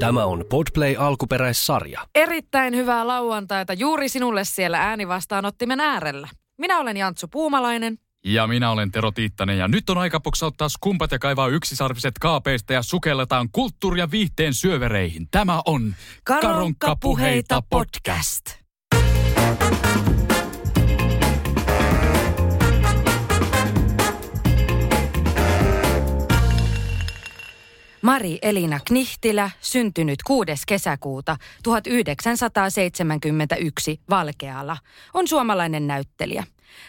Tämä on Podplay alkuperäissarja. Erittäin hyvää lauantaita juuri sinulle siellä äänivastaanottimen äärellä. Minä olen Jantsu Puumalainen. Ja minä olen Tero Tiittanen ja nyt on aika poksauttaa skumpat ja kaivaa yksisarviset kaapeista ja sukelletaan kulttuuria viihteen syövereihin. Tämä on Karonkkapuheita podcast. Mari-Elina Knihtilä, syntynyt 6. kesäkuuta 1971 Valkealla, on suomalainen näyttelijä.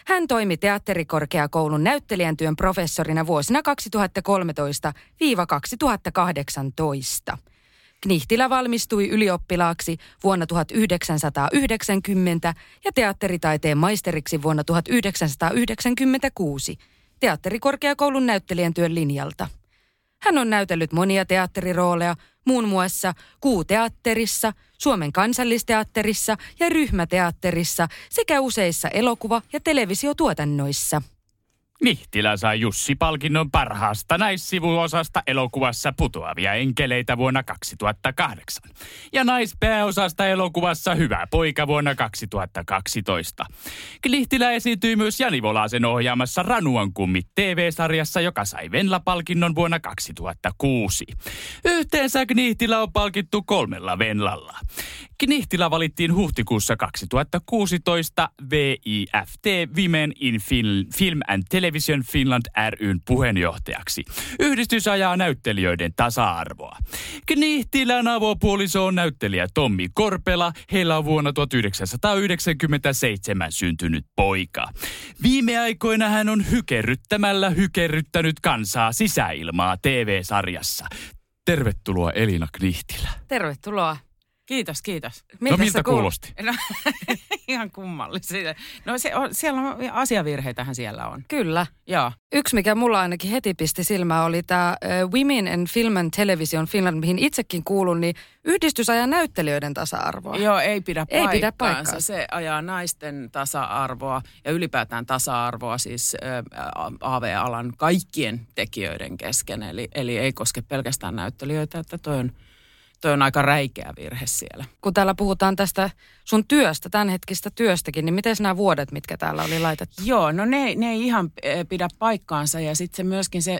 Hän toimi Teatterikorkeakoulun näyttelijäntyön professorina vuosina 2013–2018. Knihtilä valmistui ylioppilaaksi vuonna 1990 ja teatteritaiteen maisteriksi vuonna 1996 Teatterikorkeakoulun näyttelijäntyön linjalta. Hän on näytellyt monia teatterirooleja, muun muassa Kuuteatterissa, Suomen Kansallisteatterissa ja Ryhmäteatterissa sekä useissa elokuva- ja televisiotuotannoissa. Nihtilä sai Jussi-palkinnon parhaasta naissivuosasta elokuvassa Putoavia enkeleitä vuonna 2008 ja naispääosasta elokuvassa Hyvä poika vuonna 2012. Knihtilä esiintyi myös Jani Volasen ohjaamassa Ranuan kummit TV-sarjassa, joka sai Venla-palkinnon vuonna 2006. Yhteensä Knihtilä on palkittu 3 Venlalla. Knihtilä valittiin huhtikuussa 2016 VIFT Women in Film and Television Finland ry:n puheenjohtajaksi. Yhdistys ajaa näyttelijöiden tasa-arvoa. Knihtilän avopuoliso on näyttelijä Tommi Korpela. Heillä on vuonna 1997 syntynyt poika. Viime aikoina hän on hykerryttänyt kansaa sisäilmaa TV-sarjassa. Tervetuloa Elina Knihtilä. Tervetuloa. Kiitos, kiitos. Miltä kuulosti? No, ihan kummallisia. No siellä on asiavirheitähän siellä on. Kyllä. Joo. Yksi, mikä mulla ainakin heti pisti silmään, oli tämä Women and Film and Television Finland, mihin itsekin kuulun, niin yhdistys ajaa näyttelijöiden tasa-arvoa. Joo, ei pidä paikkaansa. Se ajaa naisten tasa-arvoa ja ylipäätään tasa-arvoa siis AV-alan kaikkien tekijöiden kesken. Eli ei koske pelkästään näyttelijöitä, että toi on aika räikeä virhe siellä. Kun täällä puhutaan tästä sun työstä, tämänhetkistä työstäkin, niin miten nämä vuodet, mitkä täällä oli laitettu? Joo, no ne ei ihan pidä paikkaansa ja sitten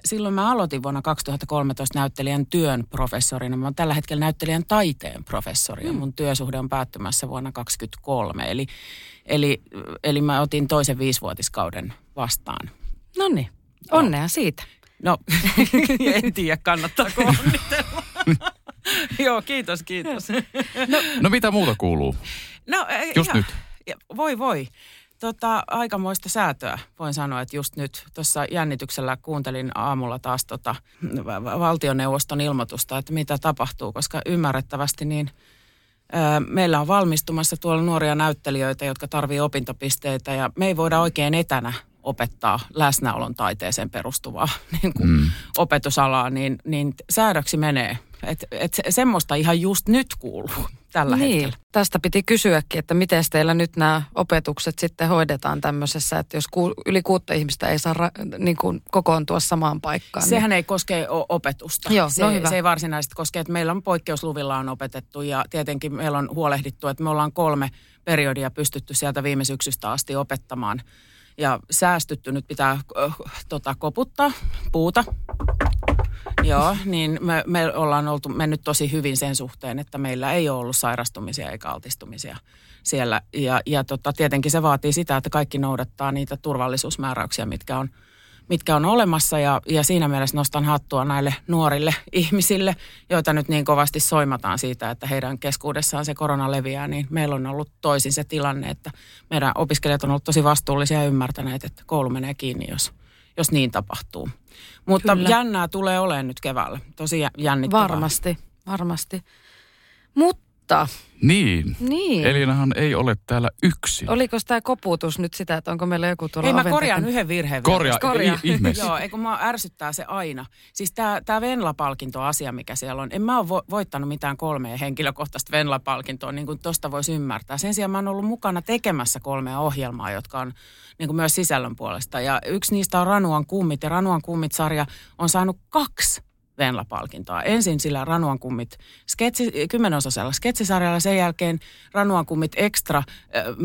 silloin mä aloitin vuonna 2013 näyttelijän työn professorina. Mä oon tällä hetkellä näyttelijän taiteen professori ja mun työsuhde on päättymässä vuonna 2023. Eli mä otin toisen 5-vuotiskauden vastaan. Noniin, onnea siitä. No, en tiedä kannattaako onnitella. Joo, kiitos. No mitä muuta kuuluu? No, just nyt. Voi. Aikamoista säätöä voin sanoa, että just nyt. Tuossa jännityksellä kuuntelin aamulla taas valtioneuvoston ilmoitusta, että mitä tapahtuu, koska ymmärrettävästi niin meillä on valmistumassa tuolla nuoria näyttelijöitä, jotka tarvii opintopisteitä ja me ei voida oikein etänä opettaa läsnäolon taiteeseen perustuvaa opetusalaa, niin säädöksi menee. Että semmoista ihan just nyt kuuluu tällä hetkellä. Tästä piti kysyäkin, että miten teillä nyt nämä opetukset sitten hoidetaan tämmöisessä, että jos yli 6 ihmistä ei saa kokoontua samaan paikkaan. Sehän ei koske opetusta. Joo, se ei varsinaisesti koske, että meillä on poikkeusluvilla on opetettu ja tietenkin meillä on huolehdittu, että me ollaan 3 periodia pystytty sieltä viime syksystä asti opettamaan. Ja säästytty nyt pitää koputtaa puuta. Joo, niin me ollaan mennyt tosi hyvin sen suhteen, että meillä ei ole ollut sairastumisia eikä altistumisia siellä. Ja tietenkin se vaatii sitä, että kaikki noudattaa niitä turvallisuusmääräyksiä, mitkä on olemassa. Ja siinä mielessä nostan hattua näille nuorille ihmisille, joita nyt niin kovasti soimataan siitä, että heidän keskuudessaan se korona leviää. Niin meillä on ollut toisin se tilanne, että meidän opiskelijat on ollut tosi vastuullisia ja ymmärtäneet, että koulu menee kiinni, jos niin tapahtuu. Mutta kyllä, jännää tulee olemaan nyt keväällä. Tosi jännittävää. Varmasti. totta. Niin. Elinahan ei ole täällä yksin. Oliko tämä koputus nyt sitä, että onko meillä joku tuolla oven? Ei, mä korjaan yhden virheen. Korjaa. Ihmeessä. Joo, kun mä ärsyttää se aina. Siis tämä Venla-palkintoasia, mikä siellä on. En mä ole voittanut mitään 3 henkilökohtaista Venla-palkintoa, niin kuin tosta voisi ymmärtää. Sen sijaan mä oon ollut mukana tekemässä 3 ohjelmaa, jotka on niin kuin myös sisällön puolesta. Ja yksi niistä on Ranuan kummit, ja Ranuan kummit-sarja on saanut 2 Venla-palkintoa. Ensin sillä Ranuan kummit 10-osasella sketsisarjalla, sen jälkeen Ranuan kummit extra,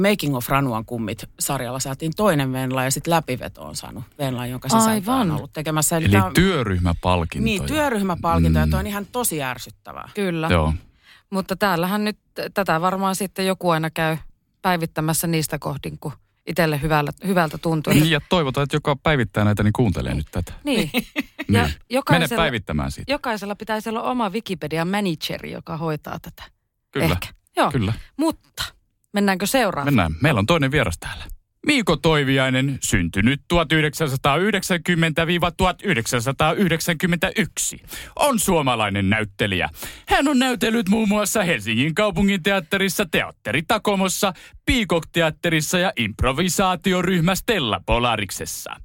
Making of Ranuan kummit -sarjalla saatiin 2 Venla, ja sitten Läpiveto on saanut Venla, jonka sisältö on ollut tekemässä. Eli työryhmäpalkintoja. Niin, työryhmäpalkintoja. Toi on ihan tosi ärsyttävää. Kyllä. Joo. Mutta täällähän nyt tätä varmaan sitten joku aina käy päivittämässä niistä kohdin, kun itselle hyvältä tuntuu. Niin, ja toivotaan, että joka päivittää näitä, niin kuuntelee nyt tätä. Niin. Ja mene päivittämään siitä. Jokaisella pitäisi olla oma Wikipedia-manageri, joka hoitaa tätä. Kyllä. Ehkä. Joo. Kyllä. Mutta mennäänkö seuraavaan? Mennään. Meillä on toinen vieras täällä. Miiko Toiviainen, syntynyt 1990-1991, on suomalainen näyttelijä. Hän on näytellyt muun muassa Helsingin kaupunginteatterissa, Teatteritakomossa, Peacock-teatterissa ja improvisaatioryhmä Stella Polariksessa.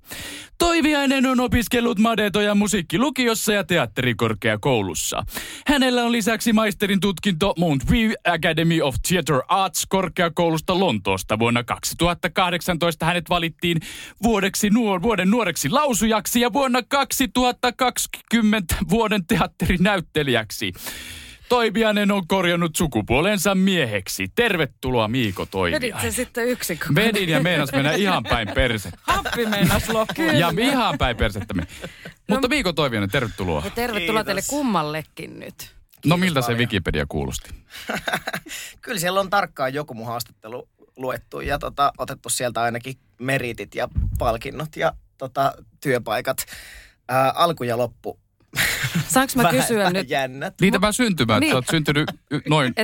Toiviainen on opiskellut Madetojan musiikkilukiossa ja teatterikorkeakoulussa. Hänellä on lisäksi maisterin tutkinto Mount View Academy of Theatre Arts -korkeakoulusta Lontoosta. Vuonna 2018 hänet valittiin vuoden nuoreksi lausujaksi ja vuonna 2020 vuoden teatterinäyttelijäksi. Toiviainen on korjannut sukupuolensa mieheksi. Tervetuloa, Miiko Toiviainen. Vedit se sitten yksikön. Vedin ja meinas mennä ihan päin persettä. Happi meinas loppuun. Ja ihan päin persettä. Mutta Miiko Toiviainen, tervetuloa. Ja tervetuloa teille kummallekin nyt. Kiitos, miltä paljon se Wikipedia kuulosti? Kyllä siellä on tarkkaan joku mun haastattelu luettu ja otettu sieltä ainakin meritit ja palkinnot ja työpaikat. Alku ja loppu. Saanko mä kysyä nyt? Jännät. Niitäpä syntymään, niin. Sä oot syntynyt noin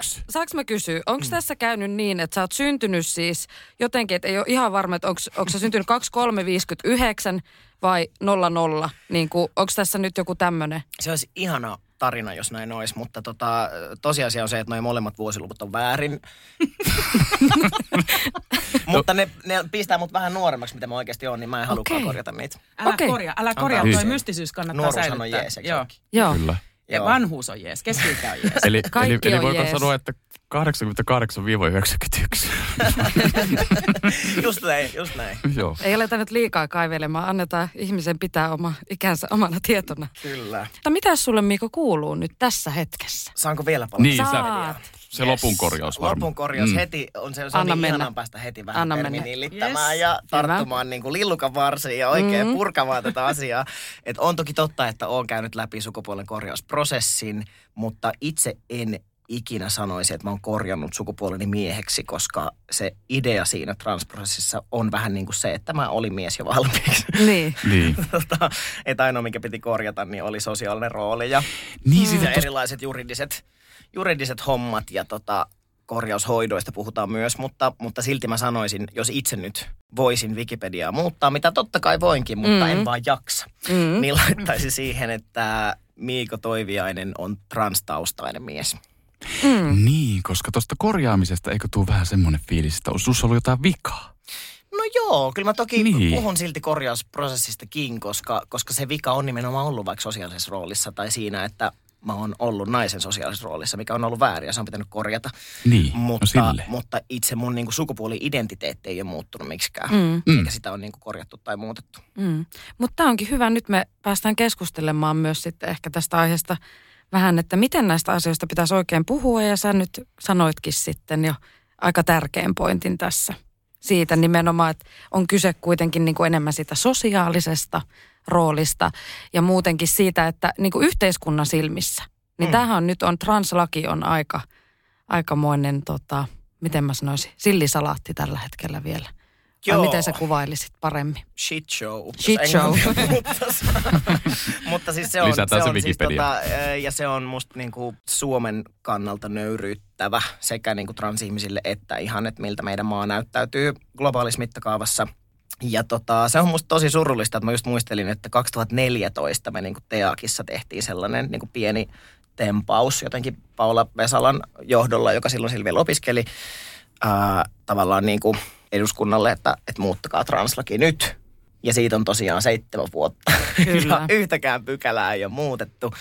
90-91. Saanko mä kysyä, onko tässä käynyt niin, että sä oot syntynyt siis jotenkin, että ei ole ihan varma, että onko sä syntynyt 2359 vai 00? Niin kuin, onko tässä nyt joku tämmöinen? Se olisi ihana tarina, jos näin olisi, mutta tosiasia on se, että noi molemmat vuosiluvut on väärin. Mutta ne pistää mut vähän nuoremmaksi, mitä mä oikeasti oon, niin mä en halukaan korjata niitä. Älä korjaa, toi mystisyys kannattaa säilyttää. Nuoruushan on jees, eikö? Joo. Kyllä. Ja vanhuus on jees, keski-ikä on jees. Eli voiko sanoa, että 88-91? Just näin. Joo. Ei aleta nyt liikaa kaivelemaan, annetaan ihmisen pitää oma ikänsä omana tietona. Kyllä. Mutta mitä sulle, Miiko, kuuluu nyt tässä hetkessä? Saanko vielä palata? Niin, se lopun korjaus varmaan. Lopun korjaus heti, se on niin ihanaa päästä heti vähän terminiin littämään ja tarttumaan niin kuin lillukan varsiin ja oikein purkamaan tätä asiaa. Et on toki totta, että olen käynyt läpi sukupuolen korjausprosessin, mutta itse en ikinä sanoisin, että mä oon korjannut sukupuoleni mieheksi, koska se idea siinä transprosessissa on vähän niin kuin se, että mä olin mies jo valmiiksi. Niin. Että ainoa, minkä piti korjata, niin oli sosiaalinen rooli ja erilaiset juridiset hommat ja korjaushoidoista puhutaan myös, mutta silti mä sanoisin, jos itse nyt voisin Wikipediaa muuttaa, mitä totta kai voinkin, mutta en vaan jaksa, niin laittaisi siihen, että Miiko Toiviainen on transtaustainen mies. Niin, koska tuosta korjaamisesta eikö tule vähän semmoinen fiilis, että on sussa ollut jotain vikaa? No joo, kyllä mä toki puhun silti korjausprosessistakin, koska se vika on nimenomaan ollut vaikka sosiaalisessa roolissa tai siinä, että mä oon ollut naisen sosiaalisessa roolissa, mikä on ollut väärin ja se on pitänyt korjata. Niin, mutta itse mun sukupuoli-identiteetti ei ole muuttunut miksikään, eikä sitä ole korjattu tai muutettu. Mutta tämä onkin hyvä, nyt me päästään keskustelemaan myös sitten ehkä tästä aiheesta vähän, että miten näistä asioista pitäisi oikein puhua, ja sä nyt sanoitkin sitten jo aika tärkeän pointin tässä. Siitä nimenomaan, että on kyse kuitenkin enemmän siitä sosiaalisesta roolista ja muutenkin siitä, että yhteiskunnan silmissä. Niin tämähän nyt on, translaki on aikamoinen, miten mä sanoisin, sillisalaatti tällä hetkellä vielä. Joo. Miten sä kuvailisit paremmin? Shit show. Mutta siis se on, ja se on musta Suomen kannalta nöyryyttävä sekä transihmisille että ihan, että miltä meidän maa näyttäytyy globaalissa mittakaavassa. Ja se on musta tosi surullista, että mä just muistelin, että 2014 me Teakissa tehtiin sellainen pieni tempaus jotenkin Paula Vesalan johdolla, joka silloin sillä vielä opiskeli tavallaan niin kuin eduskunnalle, että muuttakaa translaki nyt. Ja siitä on tosiaan 7 vuotta. Kyllä. Yhtäkään pykälää ei ole muutettu.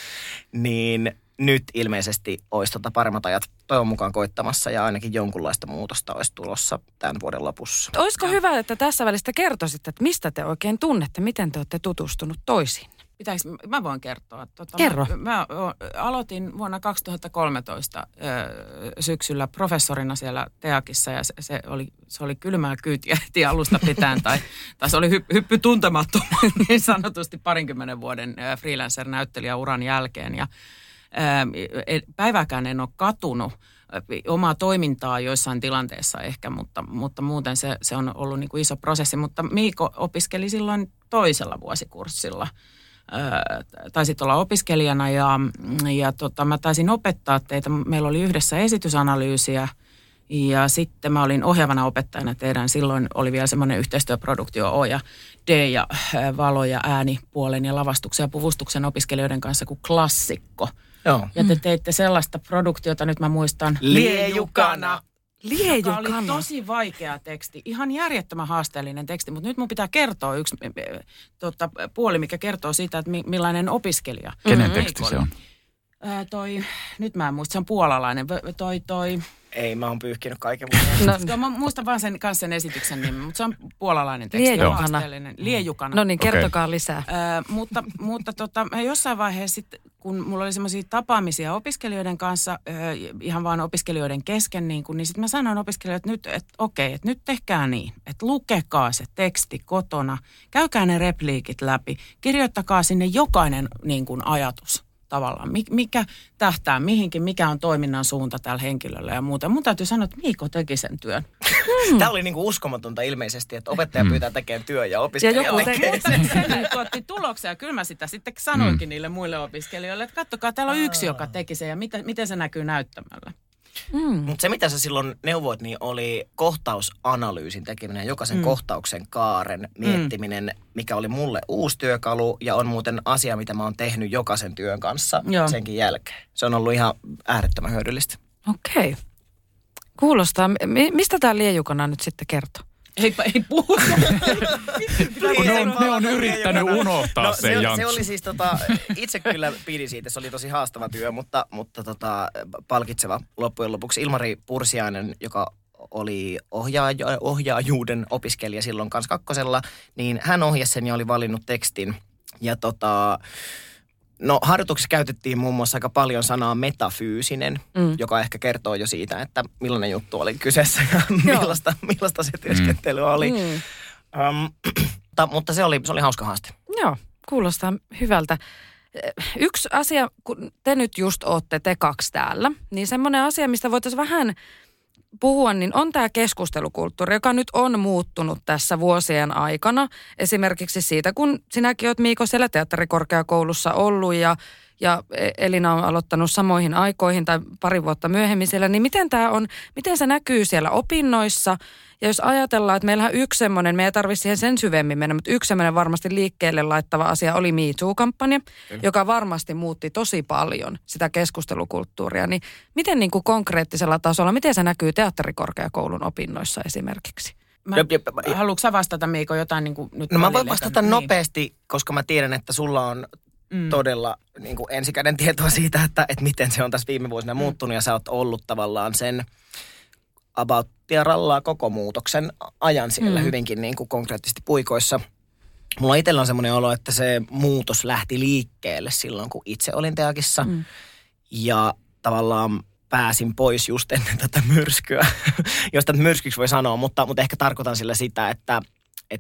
Niin nyt ilmeisesti olisi paremmat ajat toivon mukaan koittamassa ja ainakin jonkunlaista muutosta olisi tulossa tämän vuoden lopussa. Olisiko hyvä, että tässä välistä kertoisitte, että mistä te oikein tunnette, miten te olette tutustunut toisiin? Pitäis, mä voin kertoa. Kerro. Mä aloitin vuonna 2013 syksyllä professorina siellä TEAKissa ja se oli kylmää kyytiä heti alusta pitäen tai se oli hyppy tuntemattomaan niin sanotusti 20 vuoden freelancer-näyttelijäuran jälkeen ja päivääkään en ole katunut omaa toimintaa joissain tilanteissa ehkä, mutta muuten se on ollut niin kuin iso prosessi. Mutta Miiko opiskeli silloin toisella vuosikurssilla. Taisit olla opiskelijana ja mä taisin opettaa teitä. Meillä oli yhdessä esitysanalyysiä ja sitten mä olin ohjaavana opettajana teidän. Silloin oli vielä semmoinen yhteistyöproduktio O ja D ja valo- ja äänipuolen ja lavastuksen ja puvustuksen opiskelijoiden kanssa kuin klassikko. Joo. Ja te teitte sellaista produktiota, nyt mä muistan. Liejukana. Joka oli tosi vaikea teksti, ihan järjettömän haasteellinen teksti, mutta nyt mun pitää kertoa yksi puoli, mikä kertoo siitä, että millainen opiskelija. Kenen teksti se on? Nyt mä en muista, se on puolalainen. Ei, mä oon pyyhkinyt kaiken. Mä muistan vaan sen esityksen nimen, mutta se on puolalainen teksti. Liejukana. No niin, kertokaa lisää. Mutta mä jossain vaiheessa sitten, kun mulla oli semmoisia tapaamisia opiskelijoiden kanssa, ihan vaan opiskelijoiden kesken, niin sitten mä sanoin opiskelijoille, että nyt, että nyt tehkää niin, että lukekaa se teksti kotona, käykää ne repliikit läpi, kirjoittakaa sinne jokainen niin kuin ajatus. Tavallaan, mikä tähtää mihinkin, mikä on toiminnan suunta tällä henkilöllä ja muuta. Mun täytyy sanoa, että Miiko teki sen työn. Tämä oli niinku uskomatonta ilmeisesti, että opettaja pyytää tekemään työn ja opiskelija tekee sen. Se tuotti tuloksia. Kyllä mä sitä sitten sanoinkin niille muille opiskelijoille, että katsokaa, täällä on yksi, joka teki sen ja miten se näkyy näyttämällä. Mutta se, mitä sä silloin neuvoit, niin oli kohtausanalyysin tekeminen, jokaisen kohtauksen kaaren miettiminen, mikä oli mulle uusi työkalu ja on muuten asia, mitä mä oon tehnyt jokaisen työn kanssa senkin jälkeen. Se on ollut ihan äärettömän hyödyllistä. Okei. Kuulostaa. Mistä tää liejukana nyt sitten kertoo? Ei puhuta. Ne on yrittänyt unohtaa sen janksun. Se oli siis, itse kyllä pidin siitä, se oli tosi haastava työ, mutta palkitseva loppujen lopuksi. Ilmari Pursiainen, joka oli ohjaajuuden opiskelija silloin kans kakkosella, niin hän ohjasi sen ja oli valinnut tekstin. Ja no harjoituksessa käytettiin muun muassa aika paljon sanaa metafyysinen, joka ehkä kertoo jo siitä, että millainen juttu oli kyseessä ja millaista se työskentely oli. Mutta se oli hauska haaste. Joo, kuulostaa hyvältä. Yksi asia, kun te nyt just ootte te kaksi täällä, niin semmoinen asia, mistä voitaisiin vähän puhua, niin on tämä keskustelukulttuuri, joka nyt on muuttunut tässä vuosien aikana. Esimerkiksi siitä, kun sinäkin olet, Miiko, siellä teatterikorkeakoulussa ollut ja Elina on aloittanut samoihin aikoihin tai pari vuotta myöhemmin siellä, niin miten se näkyy siellä opinnoissa? Ja jos ajatellaan, että meillähän yksi semmoinen, me ei tarvitse siihen sen syvemmin mennä, mutta yksi semmoinen varmasti liikkeelle laittava asia oli Me Too-kampanja, joka varmasti muutti tosi paljon sitä keskustelukulttuuria. Niin miten niin kuin konkreettisella tasolla, miten se näkyy teatterikorkeakoulun opinnoissa esimerkiksi? Haluatko sä vastata, Miiko, jotain niin kuin nyt? No mä voin vastata nopeasti, koska mä tiedän, että sulla on todella niin kuin ensikäden tietoa siitä, että miten se on tässä viime vuosina muuttunut ja sä oot ollut tavallaan sen about koko muutoksen ajan siellä hyvinkin niin kuin konkreettisesti puikoissa. Mulla itsellä on semmoinen olo, että se muutos lähti liikkeelle silloin, kun itse olin TEAKissa ja tavallaan pääsin pois just ennen tätä myrskyä, jos tätä myrskyksi voi sanoa, mutta ehkä tarkoitan sillä sitä, että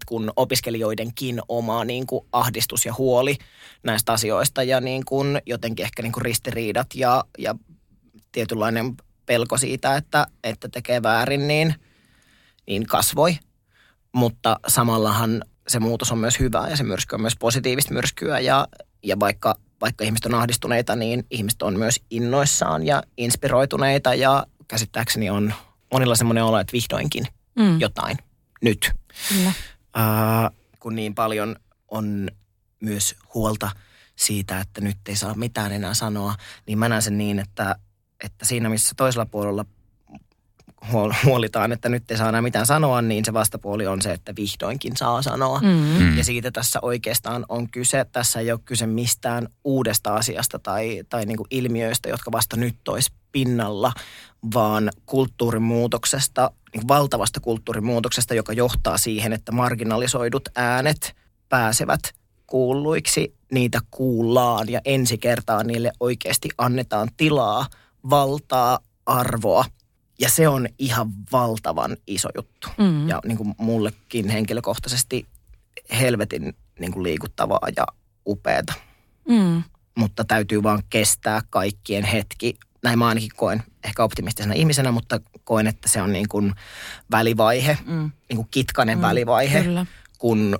kun opiskelijoidenkin oma niin kuin ahdistus ja huoli näistä asioista ja niin kuin jotenkin ehkä niin kuin ristiriidat ja tietynlainen pelko siitä, että tekee väärin, niin kasvoi. Mutta samallahan se muutos on myös hyvää ja se myrsky on myös positiivista myrskyä. Ja vaikka ihmiset on ahdistuneita, niin ihmiset on myös innoissaan ja inspiroituneita. Ja käsittääkseni on monilla semmoinen olo, että vihdoinkin jotain nyt. Kun niin paljon on myös huolta siitä, että nyt ei saa mitään enää sanoa, niin mä näen sen niin, että siinä missä toisella puolella huolitaan, että nyt ei saa enää mitään sanoa, niin se vastapuoli on se, että vihdoinkin saa sanoa. Mm-hmm. Ja siitä tässä oikeastaan on kyse. Tässä ei ole kyse mistään uudesta asiasta tai niin kuin ilmiöistä, jotka vasta nyt olisi pinnalla, vaan kulttuurimuutoksesta, niin valtavasta kulttuurimuutoksesta, joka johtaa siihen, että marginalisoidut äänet pääsevät kuulluiksi, niitä kuullaan ja ensi kertaa niille oikeasti annetaan tilaa, valtaa, arvoa. Ja se on ihan valtavan iso juttu. Mm. Ja niin kuin mullekin henkilökohtaisesti helvetin niin kuin liikuttavaa ja upeata. Mm. Mutta täytyy vaan kestää kaikkien hetki. Näin mä ainakin koen, ehkä optimistisena ihmisenä, mutta koen, että se on niin kuin välivaihe, niin kuin kitkainen välivaihe. Kyllä. Kun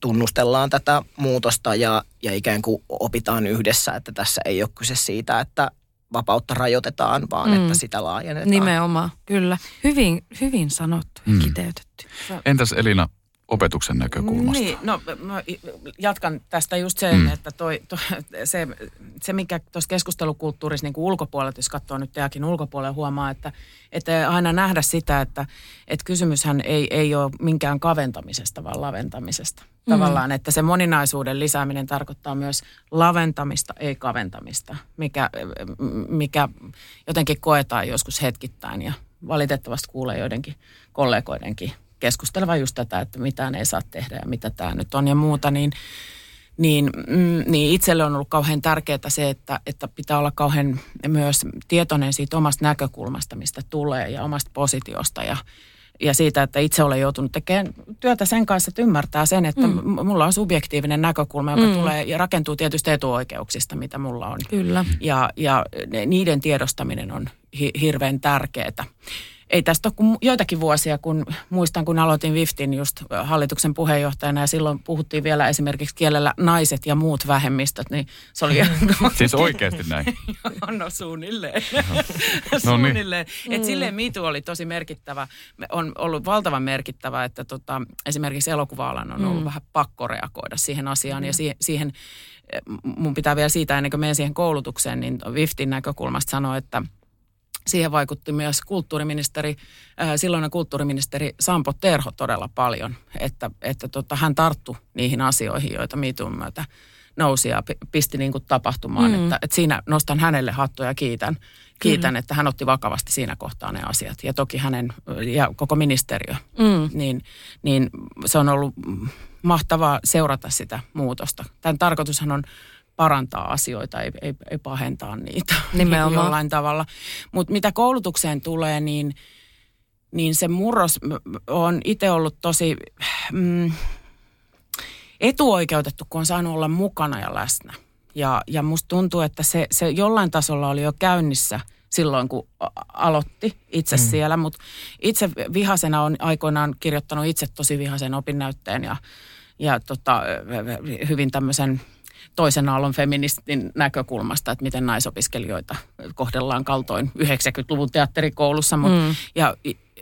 tunnustellaan tätä muutosta ja ikään kuin opitaan yhdessä, että tässä ei ole kyse siitä, että vapautta rajoitetaan, vaan että sitä laajennetaan. Nimenomaan, kyllä. Hyvin, hyvin sanottu ja kiteytetty. Entäs Elina, opetuksen näkökulmasta? Niin, no mä jatkan tästä just sen, että se mikä tuossa keskustelukulttuurissa niin kuin ulkopuolelta, jos katsoo nyt teakin ulkopuolella, huomaa, että aina nähdä sitä, että kysymyshän ei ole minkään kaventamisesta, vaan laventamisesta. Tavallaan, että se moninaisuuden lisääminen tarkoittaa myös laventamista, ei kaventamista, mikä jotenkin koetaan joskus hetkittäin ja valitettavasti kuulee joidenkin kollegoidenkin keskustelevan just tätä, että mitään ei saa tehdä ja mitä tämä nyt on ja muuta, niin itselle on ollut kauhean tärkeää se, että pitää olla kauhean myös tietoinen siitä omasta näkökulmasta, mistä tulee ja omasta positiosta ja siitä, että itse olen joutunut tekemään työtä sen kanssa, että ymmärtää sen, että mulla on subjektiivinen näkökulma, joka tulee ja rakentuu tietysti etuoikeuksista, mitä mulla on. Kyllä. Ja niiden tiedostaminen on hirveän tärkeää. Ei tästä ole kuin joitakin vuosia, kun muistan, kun aloitin WIFTin just hallituksen puheenjohtajana ja silloin puhuttiin vielä esimerkiksi kielellä naiset ja muut vähemmistöt, niin se oli... Siis oikeasti näin? No suunnilleen. Suunnilleen. Niin. Että silleen MeToo oli tosi merkittävä, on ollut valtavan merkittävä, että esimerkiksi elokuva-alan on ollut vähän pakko reagoida siihen asiaan ja siihen, mun pitää vielä siitä ennen kuin menen siihen koulutukseen, niin WIFTin näkökulmasta sanoa, että siihen vaikutti myös silloinen kulttuuriministeri Sampo Terho todella paljon, että hän tarttui niihin asioihin, joita MeToon myötä nousi ja pisti niin kuin tapahtumaan. Että siinä nostan hänelle hattua ja kiitän, että hän otti vakavasti siinä kohtaa ne asiat. Ja toki hänen ja koko ministeriö, niin se on ollut mahtavaa seurata sitä muutosta. Tämän tarkoitushan on parantaa asioita, ei pahentaa niitä. Nimenomaan. Jollain tavalla. Mutta mitä koulutukseen tulee, niin se murros on itse ollut tosi etuoikeutettu, kun on saanut olla mukana ja läsnä. Ja musta tuntuu, että se jollain tasolla oli jo käynnissä silloin, kun aloitti itse siellä. Mutta itse vihasena on aikoinaan kirjoittanut itse tosi vihaisen opinnäytteen ja hyvin tämmöisen toisen aallon feministin näkökulmasta, että miten naisopiskelijoita kohdellaan kaltoin 90-luvun teatterikoulussa. Ja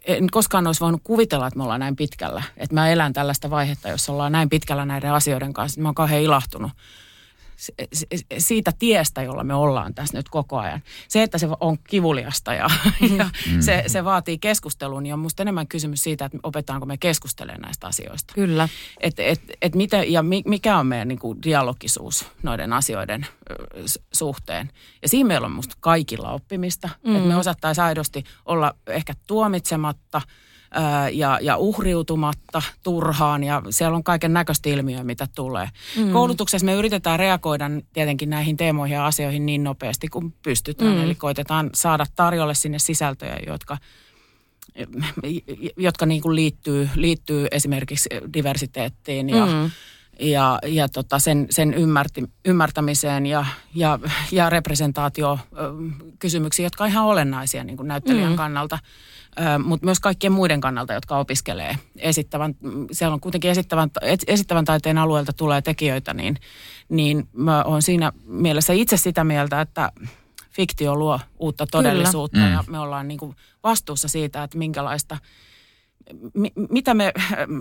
en koskaan olisi voinut kuvitella, että me ollaan näin pitkällä. Että mä elän tällaista vaihetta, jossa ollaan näin pitkällä näiden asioiden kanssa. Mä oon kauhean ilahtunut siitä tiestä, jolla me ollaan tässä nyt koko ajan. Se, että se on kivuliasta ja se vaatii keskustelun, niin on musta enemmän kysymys siitä, että opetaanko me keskustelemaan näistä asioista. Kyllä. Mikä on meidän niin kuin dialogisuus noiden asioiden suhteen. Ja siinä meillä on musta kaikilla oppimista, että me osattaisiin aidosti olla ehkä tuomitsematta ja uhriutumatta turhaan, ja siellä on kaiken näköistä ilmiöä, mitä tulee. Koulutuksessa me yritetään reagoida tietenkin näihin teemoihin ja asioihin niin nopeasti kuin pystytään, eli koitetaan saada tarjolle sinne sisältöjä, jotka niin kuin liittyy esimerkiksi diversiteettiin ja sen ymmärtämiseen ja representaatiokysymyksiin, jotka on ihan olennaisia niin kuin näyttelijän kannalta, mutta myös kaikkien muiden kannalta, jotka opiskelee. Siellä on kuitenkin esittävän taiteen alueelta tulee tekijöitä, niin mä oon siinä mielessä itse sitä mieltä, että fiktio luo uutta todellisuutta ja me ollaan niin kuin vastuussa siitä, että minkälaista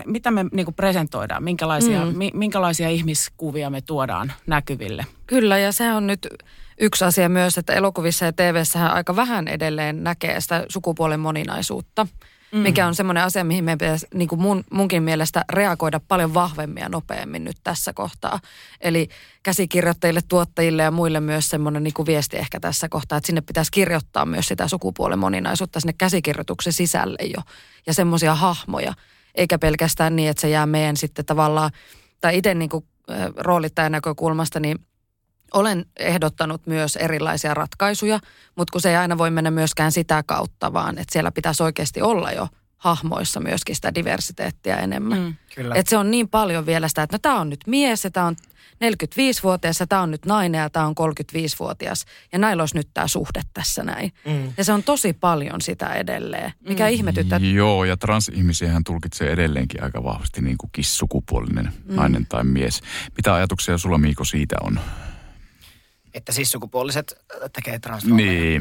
mitä me niinku presentoidaan, minkälaisia ihmiskuvia me tuodaan näkyville. Kyllä, ja se on nyt yksi asia myös, että elokuvissa ja TV:ssähän aika vähän edelleen näkee sitä sukupuolen moninaisuutta, mikä on semmoinen asia, mihin meidän pitäisi niinku munkin mielestä reagoida paljon vahvemmin ja nopeammin nyt tässä kohtaa. Eli käsikirjoittajille, tuottajille ja muille myös semmoinen niinku viesti ehkä tässä kohtaa, että sinne pitäisi kirjoittaa myös sitä sukupuolen moninaisuutta sinne käsikirjoituksen sisälle jo ja semmoisia hahmoja, eikä pelkästään niin, että se jää meidän sitten tavallaan, tai itse niinku roolittajan näkökulmasta, niin olen ehdottanut myös erilaisia ratkaisuja, mutta kun se ei aina voi mennä myöskään sitä kautta, vaan että siellä pitäisi oikeasti olla jo hahmoissa myöskin sitä diversiteettiä enemmän. Että se on niin paljon vielä sitä, että no tämä on nyt mies ja tämä on 45-vuotias ja tämä on nyt nainen ja tämä on 35-vuotias ja näillä olisi nyt tämä suhde tässä näin. Ja se on tosi paljon sitä edelleen, mikä ihmetyttää. Joo, ja transihmisiähän tulkitsee edelleenkin aika vahvasti niin kuin sukupuolinen nainen tai mies. Mitä ajatuksia sulla, Miiko, siitä on? Että siis sukupuoliset tekee transformeja.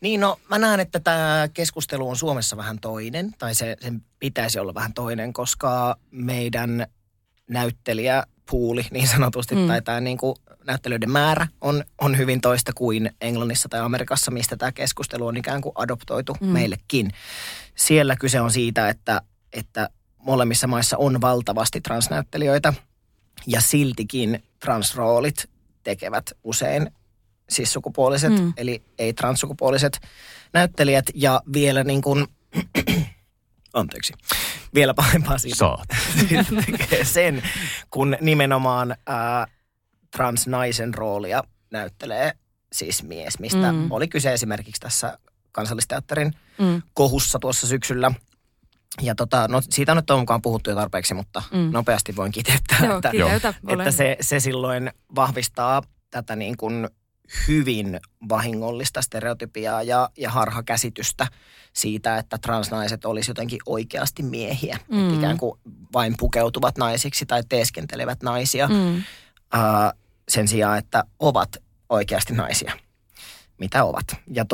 Niin, no mä näen, että tämä keskustelu on Suomessa vähän toinen, tai sen pitäisi olla vähän toinen, koska meidän näyttelijäpuuli niin sanotusti, tai tämä niinku näyttelijöiden määrä on hyvin toista kuin Englannissa tai Amerikassa, mistä tämä keskustelu on ikään kuin adoptoitu meillekin. Siellä kyse on siitä, että molemmissa maissa on valtavasti transnäyttelijöitä, ja siltikin transroolit tekevät usein siis sukupuoliset, eli ei transsukupuoliset näyttelijät, ja vielä niin kuin, anteeksi, vielä pahempaa siitä tekee sen, kun nimenomaan transnaisen roolia näyttelee siis mies, mistä oli kyse esimerkiksi tässä Kansallisteatterin kohussa tuossa syksyllä. Ja no siitä on nyt toivon mukaan puhuttu jo tarpeeksi, mutta nopeasti voin kiteyttää, että se silloin vahvistaa tätä niin kuin hyvin vahingollista stereotypiaa ja harhakäsitystä siitä, että transnaiset olisi jotenkin oikeasti miehiä. Että ikään kuin vain pukeutuvat naisiksi tai teeskentelevät naisia sen sijaan, että ovat oikeasti naisia, mitä ovat. Ja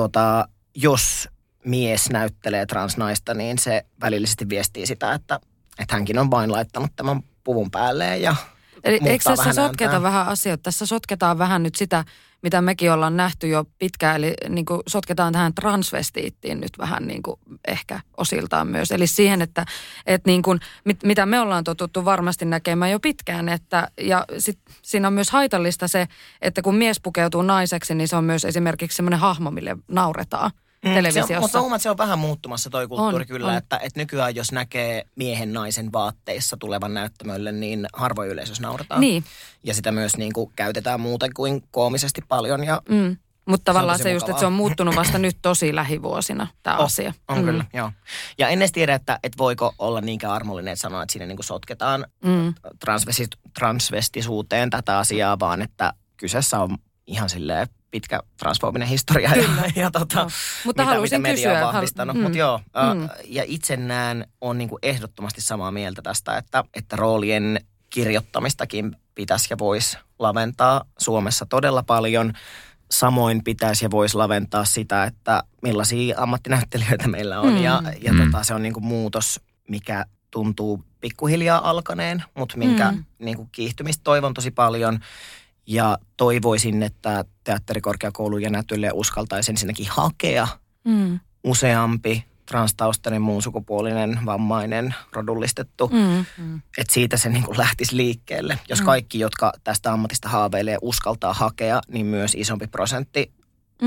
jos mies näyttelee transnaista, niin se välillisesti viestii sitä, että hänkin on vain laittanut tämän puvun päälle ja eli eikö tässä sotketa vähän asioita? Tässä sotketaan vähän nyt sitä, mitä mekin ollaan nähty jo pitkään, eli niin kuin sotketaan tähän transvestiittiin nyt vähän niin kuin ehkä osiltaan myös. Eli siihen, että niin kuin, mitä me ollaan totuttu varmasti näkemään jo pitkään, ja sit siinä on myös haitallista se, että kun mies pukeutuu naiseksi, niin se on myös esimerkiksi semmoinen hahmo, mille nauretaan. Televisiossa. Mutta huomaat, että se on vähän muuttumassa toi kulttuuri on. Että nykyään jos näkee miehen naisen vaatteissa tulevan näyttämölle, niin harvoin yleisössä naurataan. Niin. Ja sitä myös niin kuin käytetään muuten kuin koomisesti paljon. Mutta tavallaan se just, että se on muuttunut vasta nyt tosi lähivuosina tämä asia. On kyllä, joo. Ja en edes tiedä, että voiko olla niinkään armollinen, että sanoa, että siinä niin kuin sotketaan transvestisuuteen tätä asiaa, vaan että kyseessä on ihan silleen pitkä transfoobinen historia ja mutta mitä media on vahvistanut. Ja itse näen, on niin kuin ehdottomasti samaa mieltä tästä, että roolien kirjoittamistakin pitäisi ja voisi laventaa Suomessa todella paljon. Samoin pitäisi ja voisi laventaa sitä, että millaisia ammattinäyttelijöitä meillä on. Ja se on niin kuin muutos, mikä tuntuu pikkuhiljaa alkaneen, mutta minkä niin kuin kiihtymistä toivon tosi paljon. Ja toivoisin, että teatterikorkeakoulu ja näyttelijä uskaltaisi ensinnäkin hakea useampi transtaustainen, muun sukupuolinen, vammainen, rodullistettu. Että siitä se niin kuin lähtisi liikkeelle. Jos kaikki, jotka tästä ammatista haaveilee, uskaltaa hakea, niin myös isompi prosentti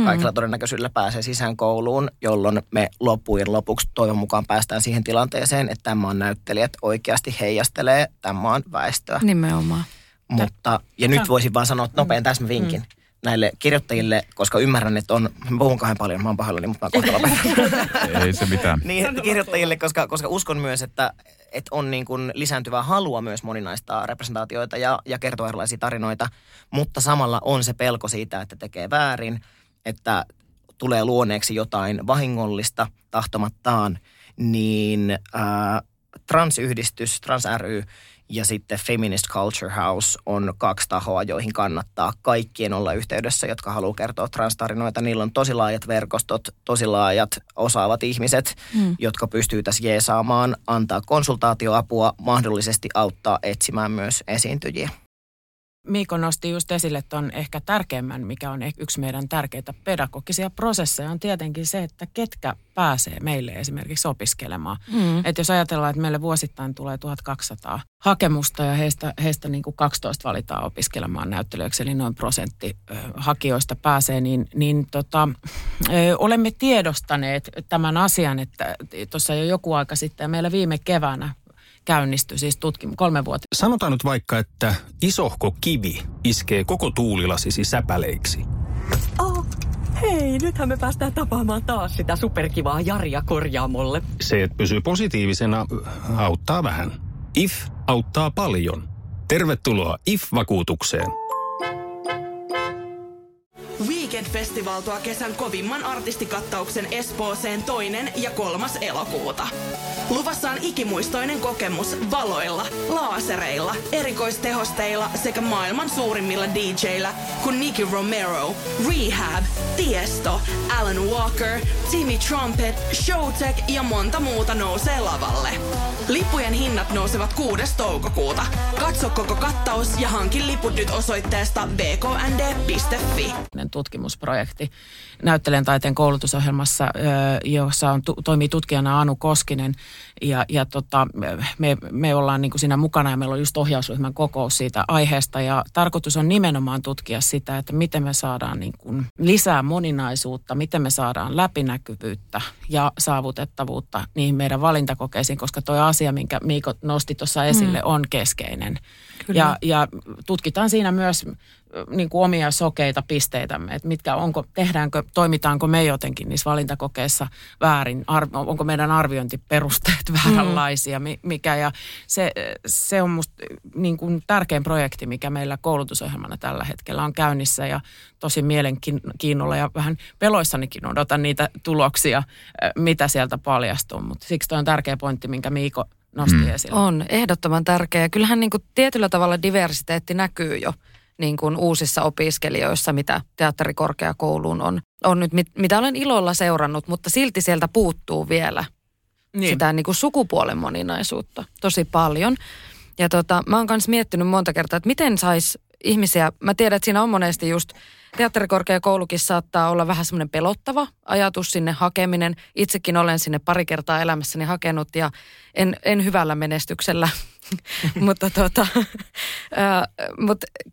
kaikilla todennäköisyydellä pääsee sisään kouluun, jolloin me loppujen lopuksi toivon mukaan päästään siihen tilanteeseen, että tämän maan näyttelijät oikeasti heijastelee tämän maan väestöä. Nimenomaan. Mutta, ja nyt voisin vaan sanoa nopean täsmävinkin näille kirjoittajille, koska ymmärrän, että mä puhun kahden paljon, mä oon pahoillani, mutta mä kohta lopetan. Ei se mitään. Niin, kirjoittajille, koska uskon myös, että on niin kuin lisääntyvää halua myös moninaistaa representaatioita ja kertoa erilaisia tarinoita, mutta samalla on se pelko siitä, että tekee väärin, että tulee luoneeksi jotain vahingollista tahtomattaan, niin transyhdistys, trans ry ja sitten Feminist Culture House on kaksi tahoa, joihin kannattaa kaikkien olla yhteydessä, jotka haluaa kertoa transtarinoita. Niillä on tosi laajat verkostot, tosi laajat osaavat ihmiset, jotka pystyy tässä jeesaamaan, antaa konsultaatioapua, mahdollisesti auttaa etsimään myös esiintyjiä. Miiko nosti just esille tuon ehkä tärkeimmän, mikä on yksi meidän tärkeitä pedagogisia prosesseja, on tietenkin se, että ketkä pääsee meille esimerkiksi opiskelemaan. Että jos ajatellaan, että meille vuosittain tulee 1200 hakemusta ja heistä niin kuin 12 valitaan opiskelemaan näyttelijöiksi, eli noin 1% hakijoista pääsee, niin olemme tiedostaneet tämän asian, että tuossa jo joku aika sitten meillä viime keväänä käynnistyi siis tutkimus 3 vuotta. Sanotaan nyt vaikka, että isohko kivi iskee koko tuulilasisi säpäleiksi. Oh, hei, nythän me päästään tapaamaan taas sitä superkivaa Jaria korjaamolle. Se, että pysyy positiivisena, auttaa vähän. IF auttaa paljon. Tervetuloa IF-vakuutukseen. Weekend-festivaltoa kesän kovimman artistikattauksen Espooseen 2. ja 3. elokuuta. Luvassa on ikimuistoinen kokemus valoilla, laasereilla, erikoistehosteilla sekä maailman suurimmilla DJillä, kun Nicky Romero, Rehab, Tiesto, Alan Walker, Timmy Trumpet, Showtech ja monta muuta nousee lavalle. Lippujen hinnat nousevat 6. toukokuuta. Katso koko kattaus ja hankin liput nyt osoitteesta bknd.fi. Tutkimusprojekti näyttelijän taiteen koulutusohjelmassa, jossa on, toimii tutkijana Anu Koskinen ja me ollaan niin kuin siinä mukana ja meillä on just ohjausryhmän kokous siitä aiheesta ja tarkoitus on nimenomaan tutkia sitä, että miten me saadaan niin kuin lisää moninaisuutta, miten me saadaan läpinäkyvyyttä ja saavutettavuutta niihin meidän valintakokeisiin, koska tuo asia, minkä Miiko nosti tuossa esille, on keskeinen. Ja tutkitaan siinä myös niin kuin omia sokeita pisteitämme, että toimitaanko me jotenkin niissä valintakokeissa väärin, onko meidän arviointiperusteet vääränlaisia, mikä ja se on musta niin kuin tärkein projekti, mikä meillä koulutusohjelmana tällä hetkellä on käynnissä ja tosi mielenkiinnolla ja vähän peloissanikin odotan niitä tuloksia, mitä sieltä paljastuu, mutta siksi toi on tärkeä pointti, minkä Miiko nosti esille. On ehdottoman tärkeä. Kyllähän niin kuin tietyllä tavalla diversiteetti näkyy jo niin kuin uusissa opiskelijoissa, mitä teatterikorkeakouluun on nyt, mitä olen ilolla seurannut, mutta silti sieltä puuttuu vielä sitä niin kuin sukupuolen moninaisuutta tosi paljon. Ja mä oon myös miettinyt monta kertaa, että miten sais ihmisiä, mä tiedän, että siinä on monesti just teatterikorkeakoulukin saattaa olla vähän semmoinen pelottava ajatus sinne hakeminen. Itsekin olen sinne pari kertaa elämässäni hakenut ja en hyvällä menestyksellä, mutta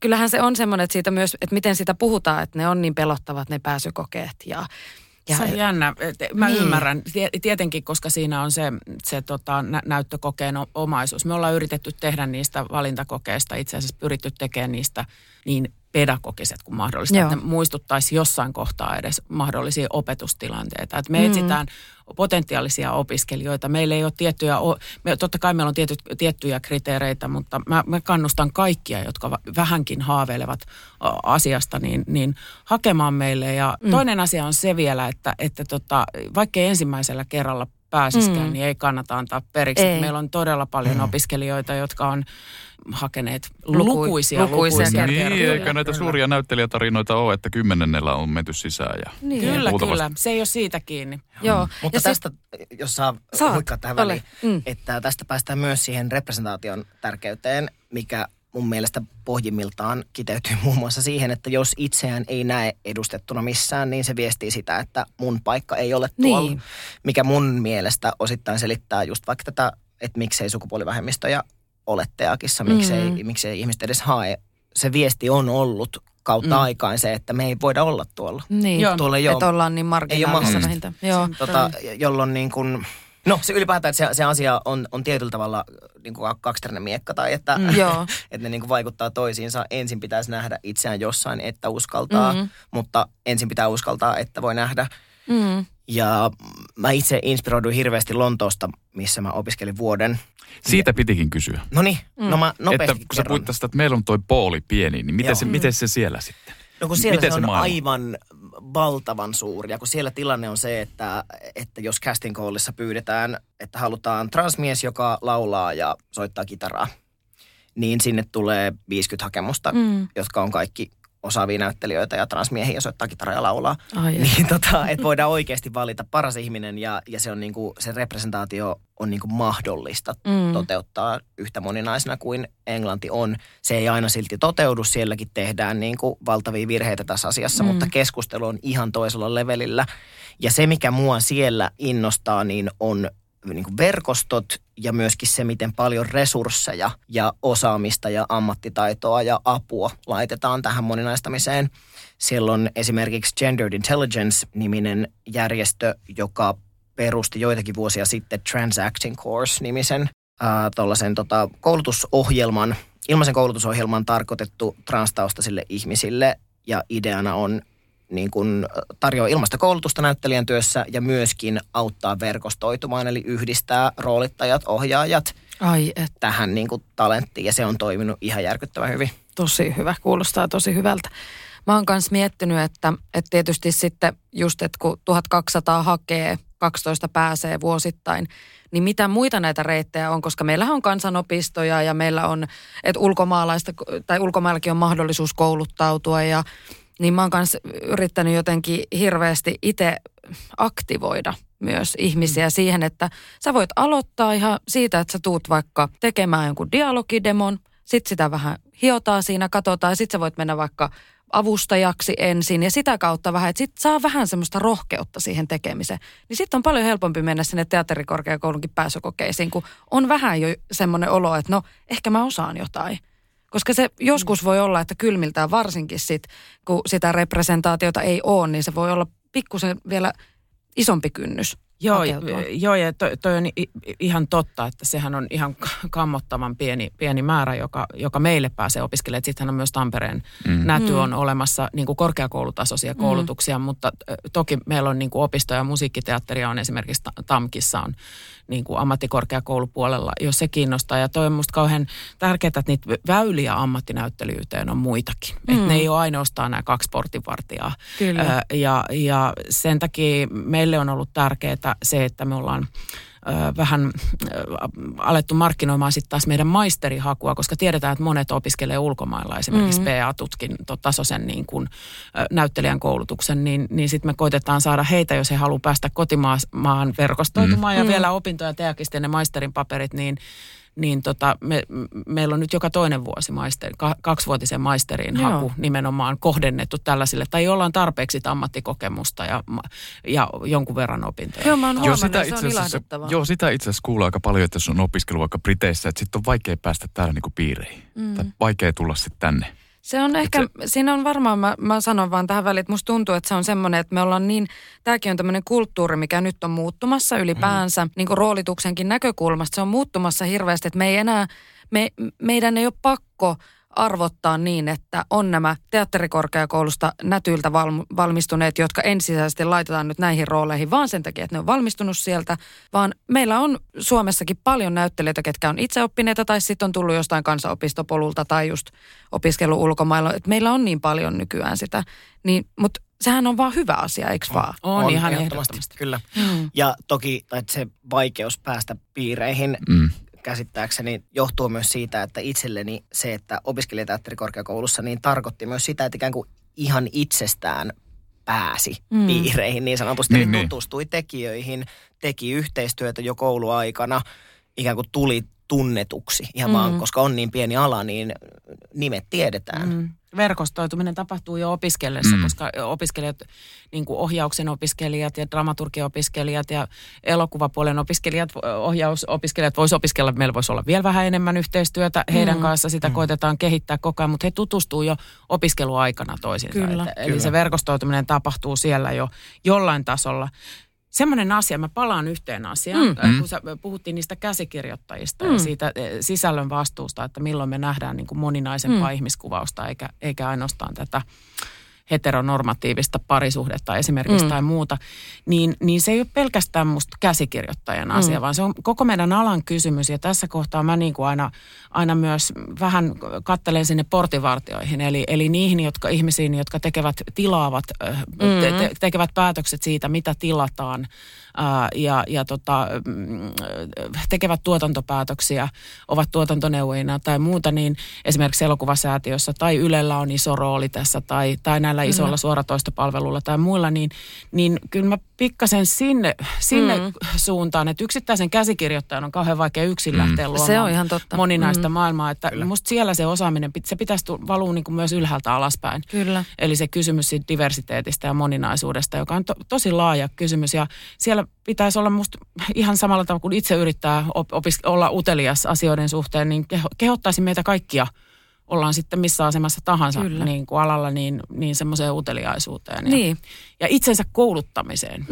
kyllähän se on semmoinen, että siitä myös, että miten siitä puhutaan, että ne on niin pelottavat ne pääsykokeet ja... Se on jännä. Mä ymmärrän. Tietenkin, koska siinä on se näyttökokeen omaisuus. Me ollaan yritetty tehdä niistä valintakokeista, itse asiassa pyritty tekemään niistä niin pedagogiset kuin mahdollista, että ne muistuttaisi jossain kohtaa edes mahdollisia opetustilanteita. Että me etsitään potentiaalisia opiskelijoita. Meillä ei ole tiettyjä, totta kai meillä on tiettyjä kriteereitä, mutta mä kannustan kaikkia, jotka vähänkin haaveilevat asiasta, niin hakemaan meille. Ja toinen asia on se vielä, että vaikkei ensimmäisellä kerralla pääsiskään, niin ei kannata antaa periksi. Ei. Meillä on todella paljon opiskelijoita, jotka on hakeneet lukuisia kertoja. Eikä näitä suuria näyttelijätarinoita ole, että 10:nnellä on menty sisään. Kyllä. Se ei ole siitä kiinni. Joo. Mutta ja tästä, jos saa huikkaa tähän väliin, että tästä päästään myös siihen representaation tärkeyteen, mikä mun mielestä pohjimmiltaan kiteytyy muun muassa siihen, että jos itseään ei näe edustettuna missään, niin se viestii sitä, että mun paikka ei ole tuolla, mikä mun mielestä osittain selittää just vaikka tätä, että miksei sukupuolivähemmistöjä ole teakissa, miksei ihmiset edes hae. Se viesti on ollut kautta aikaan se, että me ei voida olla tuolla. Niin, että ollaan niin marginaalissa vähintään. Jolloin niin kuin... No se ylipäätään, että se asia on tietyllä tavalla niin kuin kaksiterinen miekka tai että, että ne niin kuin vaikuttaa toisiinsa. Ensin pitäisi nähdä itseään jossain, että uskaltaa, mutta ensin pitää uskaltaa, että voi nähdä. Ja mä itse inspiroiduin hirveästi Lontoosta, missä mä opiskelin vuoden. Siitä pitikin kysyä. Noniin, no mä nopeasti kerron. Kun sä puhuit tästä, että meillä on toi pooli pieni, niin miten se siellä sitten? No kun siellä se on aivan valtavan suuri ja kun siellä tilanne on se, että jos casting callissa pyydetään, että halutaan transmies, joka laulaa ja soittaa kitaraa, niin sinne tulee 50 hakemusta, jotka on kaikki osaavia näyttelijöitä ja transmiehiä soittaa kitaraa ja laulaa. Oh, niin että voidaan oikeasti valita paras ihminen ja se on niinku, se representaatio on niinku mahdollista toteuttaa yhtä moninaisena kuin Englanti on. Se ei aina silti toteudu, sielläkin tehdään niinku valtavia virheitä tässä asiassa, mutta keskustelu on ihan toisella levelillä. Ja se, mikä mua siellä innostaa, niin on niin kuin verkostot ja myöskin se, miten paljon resursseja ja osaamista ja ammattitaitoa ja apua laitetaan tähän moninaistamiseen. Siellä on esimerkiksi Gendered Intelligence-niminen järjestö, joka perusti joitakin vuosia sitten Transacting Course-nimisen koulutusohjelman, ilmaisen koulutusohjelman tarkoitettu transtaustaisille ihmisille ja ideana on niin kuin tarjoaa ilmaista koulutusta näyttelijän työssä ja myöskin auttaa verkostoitumaan, eli yhdistää roolittajat, ohjaajat tähän niin kuin talenttiin. Ja se on toiminut ihan järkyttävän hyvin. Tosi hyvä, kuulostaa tosi hyvältä. Mä oon myös miettinyt, että tietysti sitten just, että kun 1200 hakee, 12 pääsee vuosittain, niin mitä muita näitä reittejä on, koska meillähän on kansanopistoja ja meillä on, että ulkomaalaista, tai ulkomaillakin on mahdollisuus kouluttautua ja niin mä oon kanssa yrittänyt jotenkin hirveästi itse aktivoida myös ihmisiä siihen, että sä voit aloittaa ihan siitä, että sä tuut vaikka tekemään jonkun dialogidemon, sit sitä vähän hiotaan siinä, katsotaan, ja sit sä voit mennä vaikka avustajaksi ensin ja sitä kautta vähän, että sit saa vähän semmoista rohkeutta siihen tekemiseen. Niin sit on paljon helpompi mennä sinne teatterikorkeakoulunkin pääsykokeisiin, kun on vähän jo semmoinen olo, että no ehkä mä osaan jotain. Koska se joskus voi olla, että kylmiltään varsinkin sit, kun sitä representaatiota ei ole, niin se voi olla pikkusen vielä isompi kynnys. Joo, ja toi on ihan totta, että sehän on ihan kammottavan pieni määrä, joka meille pääsee opiskelemaan. Sittenhän on myös Tampereen näty on olemassa niin kuin korkeakoulutasoisia koulutuksia, mutta toki meillä on niin kuin opisto- ja musiikkiteatteria on esimerkiksi TAMKissa on niin kuin ammattikorkeakoulupuolella, jos se kiinnostaa. Ja toi on musta kauhean tärkeää, että niitä väyliä ammattinäyttelijyyteen on muitakin. Että ne ei ole ainoastaan nämä 2 portinvartijaa. Ja sen takia meille on ollut tärkeää se, että me ollaan vähän alettu markkinoimaan sitten taas meidän maisterihakua, koska tiedetään, että monet opiskelee ulkomailla esimerkiksi PA-tutkintotasoisen niin kuin näyttelijän koulutuksen, niin sitten me koitetaan saada heitä, jos he haluaa päästä kotimaan verkostoitumaan ja vielä opintoja teakista ja ne maisterin paperit, meillä on nyt joka toinen vuosi kaksivuotisen maisterin haku nimenomaan kohdennettu tällaisille, tai jolla on tarpeeksi ammattikokemusta ja jonkun verran opintoja. Joo, mä oon huomannut, se on ilahduttavaa. Joo, sitä itse asiassa kuulee aika paljon, että jos on opiskellut vaikka Briteissä, että sitten on vaikea päästä täällä niinku piireihin, tai vaikea tulla sitten tänne. Se on ehkä, siinä on varmaan, mä sanon vaan tähän väliin, että musta tuntuu, että se on semmoinen, että me ollaan niin, tämäkin on tämmöinen kulttuuri, mikä nyt on muuttumassa ylipäänsä, niin kuin roolituksenkin näkökulmasta, se on muuttumassa hirveästi, että me ei enää, meidän ei ole pakko arvottaa niin, että on nämä teatterikorkeakoulusta nätyiltä valmistuneet, jotka ensisijaisesti laitetaan nyt näihin rooleihin, vaan sen takia, että ne on valmistunut sieltä, vaan meillä on Suomessakin paljon näyttelijöitä, ketkä on itse oppineita tai sitten on tullut jostain kansanopistopolulta tai just opiskellut ulkomailla, että meillä on niin paljon nykyään sitä, niin, mutta sehän on vaan hyvä asia, eikö vaan? On ihan ehdottomasti. Kyllä. Ja toki että se vaikeus päästä piireihin käsittääkseni johtuu myös siitä, että itselleni se, että opiskelin teatterikorkeakoulussa, niin tarkoitti myös sitä, että ikään kuin ihan itsestään pääsi piireihin niin sanotusti. Niin. Tutustui tekijöihin, teki yhteistyötä jo kouluaikana, ikään kuin tuli tunnetuksi. Ihan vaan, koska on niin pieni ala, niin nimet tiedetään. Verkostoituminen tapahtuu jo opiskellessa, koska opiskelijat, niin kuin ohjauksen opiskelijat ja dramaturgian opiskelijat ja elokuvapuolen opiskelijat, ohjausopiskelijat voisi opiskella, meillä voisi olla vielä vähän enemmän yhteistyötä heidän kanssa, sitä koitetaan kehittää koko ajan, mutta he tutustuu jo opiskeluaikana toisiinsa. Eli se verkostoituminen tapahtuu siellä jo jollain tasolla. Semmoinen asia, mä palaan yhteen asiaan, kun puhuttiin niistä käsikirjoittajista ja siitä sisällön vastuusta, että milloin me nähdään niin kuin moninaisempaa ihmiskuvausta, eikä ainoastaan tätä heteronormatiivista parisuhdetta esimerkiksi tai muuta, niin se ei ole pelkästään musta käsikirjoittajan asia, vaan se on koko meidän alan kysymys. Ja tässä kohtaa mä niin kuin aina myös vähän katselen sinne portinvartijoihin, eli niihin ihmisiin, jotka tekevät päätökset siitä, mitä tilataan ja tekevät tuotantopäätöksiä, ovat tuotantoneuvojina tai muuta, niin esimerkiksi elokuvasäätiössä tai Ylellä on iso rooli tässä tai näillä isoilla suoratoistopalveluilla tai muilla, niin kyllä mä pikkasen sinne suuntaan, että yksittäisen käsikirjoittajan on kauhean vaikea yksin lähteä luomaan moninaista maailmaa, että musta siellä se osaaminen, se pitäisi valua niin kuin myös ylhäältä alaspäin. Kyllä. Eli se kysymys siitä diversiteetistä ja moninaisuudesta, joka on tosi laaja kysymys, ja siellä pitäisi olla musta ihan samalla tavalla kuin itse yrittää olla utelias asioiden suhteen, niin kehottaisin meitä kaikkia, ollaan sitten missä asemassa tahansa niin kuin alalla, niin semmoiseen uteliaisuuteen ja itsensä kouluttamiseen.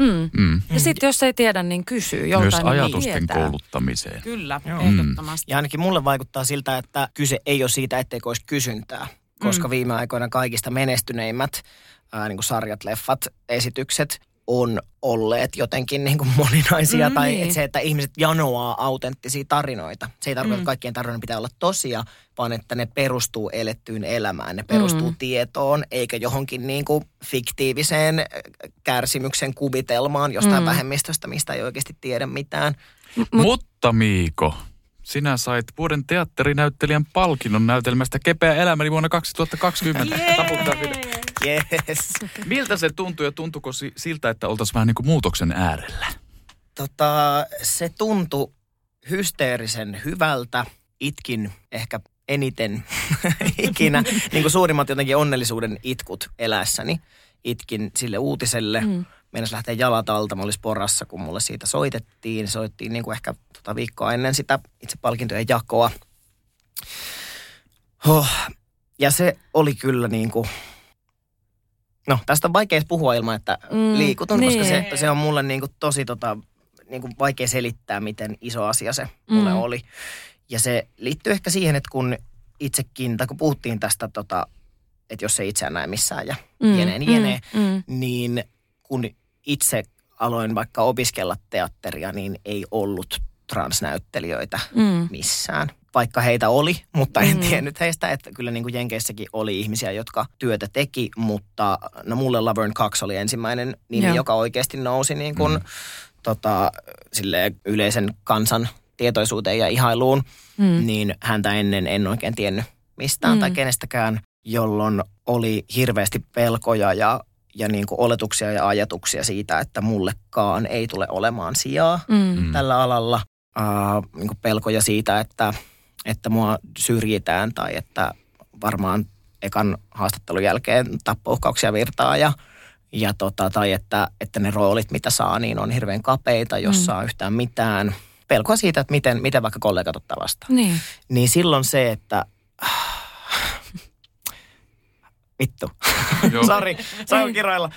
Ja sitten jos ei tiedä, niin kysyy joltain. Myös ajatusten kouluttamiseen. Kyllä, ehdottomasti. Ja ainakin mulle vaikuttaa siltä, että kyse ei ole siitä, etteikö olisi kysyntää, koska viime aikoina kaikista menestyneimmät niin kuin sarjat, leffat, esitykset on olleet jotenkin niin kuin moninaisia, tai se, että ihmiset janoaa autenttisia tarinoita. Se ei tarkoita, että kaikkien tarinoiden pitää olla tosia, vaan että ne perustuu elettyyn elämään, ne perustuu tietoon, eikä johonkin niin kuin fiktiiviseen kärsimyksen kuvitelmaan jostain vähemmistöstä, mistä ei oikeasti tiedä mitään. Mutta Miiko, sinä sait vuoden teatterinäyttelijän palkinnon näytelmästä Kepeä elämäni vuonna 2020. Yes. Miltä se tuntui ja tuntuiko siltä, että oltaisiin vähän niin kuin muutoksen äärellä? Se tuntui hysteerisen hyvältä. Itkin ehkä eniten ikinä. Niin kuin suurimmat jotenkin onnellisuuden itkut elässäni. Itkin sille uutiselle. Meinasi lähteä jalat alta. Mä olis porassa, kun mulle siitä soitettiin. Soittiin niin kuin ehkä viikkoa ennen sitä itse palkintojen jakoa. Ja se oli kyllä niin kuin... No, tästä on vaikea puhua ilman, että liikutun, koska se on mulle niinku tosi niinku vaikea selittää, miten iso asia se mulle oli. Ja se liittyy ehkä siihen, että kun itsekin, tai kun puhuttiin tästä, että jos ei itseään näe missään ja jenee, niin kun itse aloin vaikka opiskella teatteria, niin ei ollut transnäyttelijöitä missään. Vaikka heitä oli, mutta en tiennyt heistä, että kyllä niin kuin Jenkeissäkin oli ihmisiä, jotka työtä teki, mutta mulle Laverne Cox oli ensimmäinen nimi, joka oikeasti nousi niin kuin, silleen yleisen kansan tietoisuuteen ja ihailuun, niin häntä ennen en oikein tiennyt mistään tai kenestäkään, jolloin oli hirveästi pelkoja ja niin kuin oletuksia ja ajatuksia siitä, että mullekaan ei tule olemaan sijaa tällä alalla. Niin kuin pelkoja siitä, että mua syrjitään tai että varmaan ekan haastattelun jälkeen tappouhkauksia virtaa tai että ne roolit, mitä saa, niin on hirveän kapeita, jos saa yhtään mitään. Pelkoa siitä, että miten vaikka kollegat ottaa vastaan. Niin silloin se, että vittu. Sori, saanko kiroilla?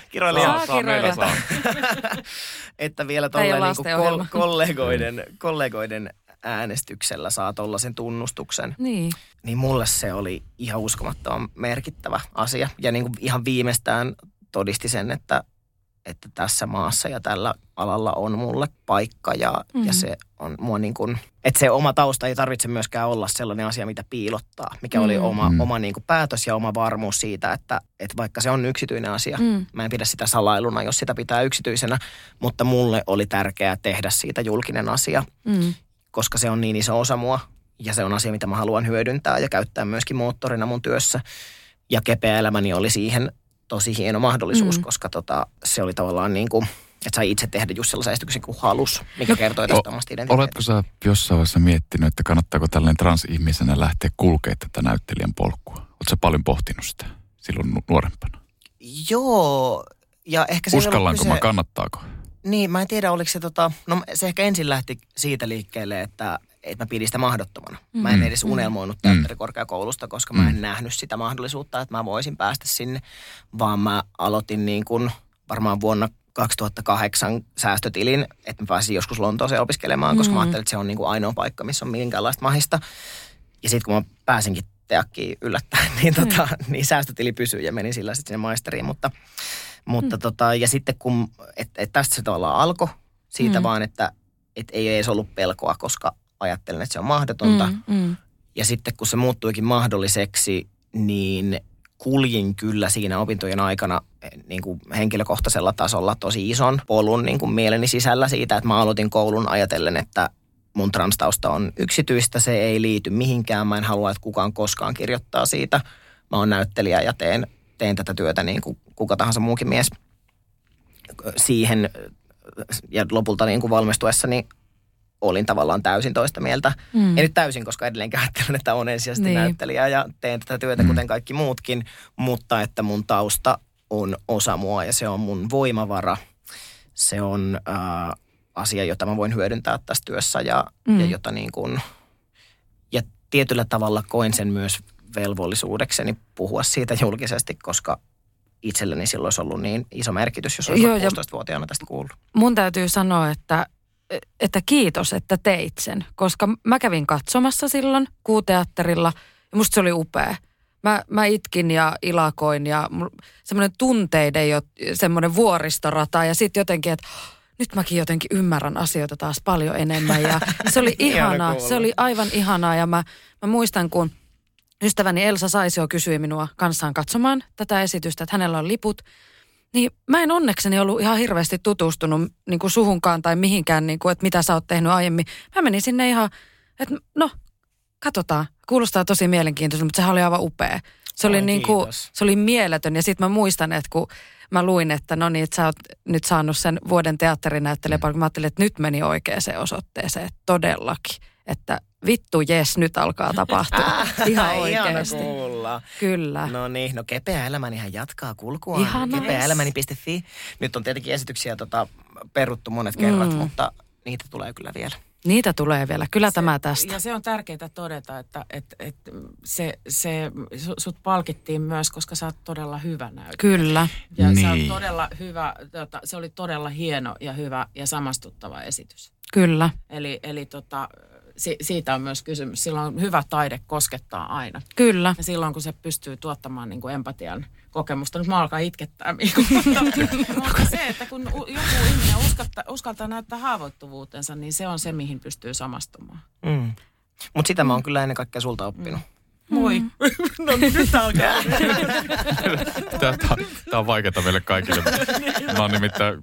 Saa kiroilla. Että vielä tolleen niinku kollegoiden äänestyksellä saa tollaisen tunnustuksen. Niin mulle se oli ihan uskomattoman merkittävä asia. Ja niinku ihan viimeistään todisti sen, että tässä maassa ja tällä alalla on mulle paikka. Ja se on mua niinku, että se oma tausta ei tarvitse myöskään olla sellainen asia, mitä piilottaa. Mikä oli oma niinku päätös ja oma varmuus siitä, että vaikka se on yksityinen asia. Mä en pidä sitä salailuna, jos sitä pitää yksityisenä. Mutta mulle oli tärkeää tehdä siitä julkinen asia, koska se on niin iso osa mua. Ja se on asia, mitä mä haluan hyödyntää ja käyttää myöskin moottorina mun työssä. Ja Kepeä elämäni oli siihen tosi hieno mahdollisuus, koska se oli tavallaan niin kuin, että sai itse tehdä just sellaisen esityksen kuin halus, mikä kertoi tästä omasta identiteetistä. Oletko sä jossain vaiheessa miettinyt, että kannattaako tällainen transihmisenä lähteä kulkemaan tätä näyttelijän polkua? Oletko sä paljon pohtinut sitä silloin nuorempana? Joo, ja ehkä se... Uskallanko mä, kannattaako? Niin, mä en tiedä, oliko se se ehkä ensin lähti siitä liikkeelle, että mä pidin sitä mahdottomana. Mä en edes unelmoinut teatterikorkeakoulusta, koska mä en nähnyt sitä mahdollisuutta, että mä voisin päästä sinne, vaan mä aloitin niin kuin varmaan vuonna 2008 säästötilin, että mä pääsin joskus Lontooseen opiskelemaan, koska mä ajattelin, että se on niin kuin ainoa paikka, missä on minkäänlaista mahista. Ja sitten kun mä pääsinkin teakkiin yllättäen, niin, niin säästötili pysyi ja meni sillä sitten sinne maisteriin. Mutta ja sitten kun, tästä se tavallaan alkoi siitä vaan, että ei edes ollut pelkoa, koska ajattelin, että se on mahdotonta. Ja sitten kun se muuttuikin mahdolliseksi, niin kuljin kyllä siinä opintojen aikana niin kuin henkilökohtaisella tasolla tosi ison polun niin kuin mieleni sisällä siitä, että mä aloitin koulun ajatellen, että mun transtausta on yksityistä, se ei liity mihinkään, mä en halua, että kukaan koskaan kirjoittaa siitä. Mä oon näyttelijä ja teen tätä työtä niin kuin kuka tahansa muukin mies siihen. Ja lopulta niin kuin valmistuessani olin tavallaan täysin toista mieltä. En nyt täysin, koska edelleenkin ajattelen, että olen ensisijaisesti näyttelijä ja teen tätä työtä kuten kaikki muutkin, mutta että mun tausta on osa mua ja se on mun voimavara. Se on asia, jota mä voin hyödyntää tässä työssä ja jota niin kuin, ja tietyllä tavalla koen sen myös velvollisuudekseni puhua siitä julkisesti, koska itselleni silloin olisi ollut niin iso merkitys, jos olisin 16-vuotiaana tästä kuullut. Mun täytyy sanoa, että kiitos, että teit sen, koska mä kävin katsomassa silloin Kuuteatterilla ja musta se oli upea. Mä itkin ja ilakoin ja semmoinen tunteiden semmoinen vuoristorata ja sitten jotenkin, että nyt mäkin jotenkin ymmärrän asioita taas paljon enemmän ja se oli ihanaa, se oli aivan ihanaa ja mä muistan, kun ystäväni Elsa Saisio kysyi minua kanssaan katsomaan tätä esitystä, että hänellä on liput. Niin mä en onnekseni ollut ihan hirveästi tutustunut niin kuin suhunkaan tai mihinkään, niin kuin, että mitä sä oot tehnyt aiemmin. Mä menin sinne ihan, että no, katsotaan. Kuulostaa tosi mielenkiintoiselta, mutta sehän oli aivan upea. Se oli, niin kuin, se oli mieletön ja sit mä muistan, että kun mä luin, että no niin, että sä oot nyt saanut sen vuoden teatterinäyttelijäpalkinnon. Mä ajattelin, että nyt meni oikeaan otteeseen, todellakin, että vittu, jes, nyt alkaa tapahtua. Ihan oikeasti. Kyllä. No niin, no kepeä elämänihän jatkaa kulkua. Ihanais. Kepeäelämäni.fi. Nyt on tietenkin esityksiä peruttu monet kerrat, mutta niitä tulee kyllä vielä. Niitä tulee vielä. Kyllä se, tämä tästä. Ja se on tärkeää todeta, että sut palkittiin myös, koska sä oot todella hyvä näyttelijä. Kyllä. Ja niin. Sä oot todella hyvä, se oli todella hieno ja hyvä ja samastuttava esitys. Kyllä. Eli siitä on myös kysymys. Silloin hyvä taide koskettaa aina. Kyllä. Ja silloin, kun se pystyy tuottamaan niin kuin empatian kokemusta. Nyt mä alkaa itkettää. Mutta se, että kun joku ihminen uskaltaa näyttää haavoittuvuutensa, niin se on se, mihin pystyy samastumaan. Mutta sitä mä oon kyllä ennen kaikkea sulta oppinut. Moi. No nyt alkaa. Tää on vaikeaa meille kaikille. Mä oon nimittäin,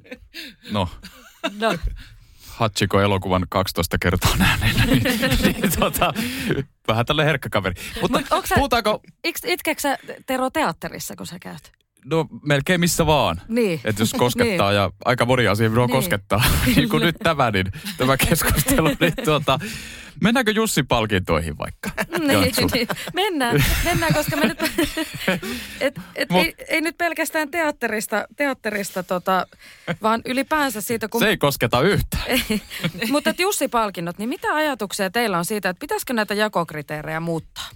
Hachiko-elokuvan 12 kertaa nähneen, vähän tälle herkkä kaveri. Mutta puhutaanko... Itkeekö sä, Tero, teatterissa, kun sä käyt? No melkein missä vaan. Niin. Että jos koskettaa niin. Ja aika moni asia minua koskettaa. Niin kuin nyt tämä keskustelu, niin mennäänkö Jussi-palkintoihin vaikka? Niin. Mennään, koska me nyt... ei nyt pelkästään teatterista, vaan ylipäänsä siitä, kun... Se ei kosketa yhtään. Mutta Jussi-palkinnot, niin mitä ajatuksia teillä on siitä, että pitäisikö näitä jakokriteerejä muuttaa?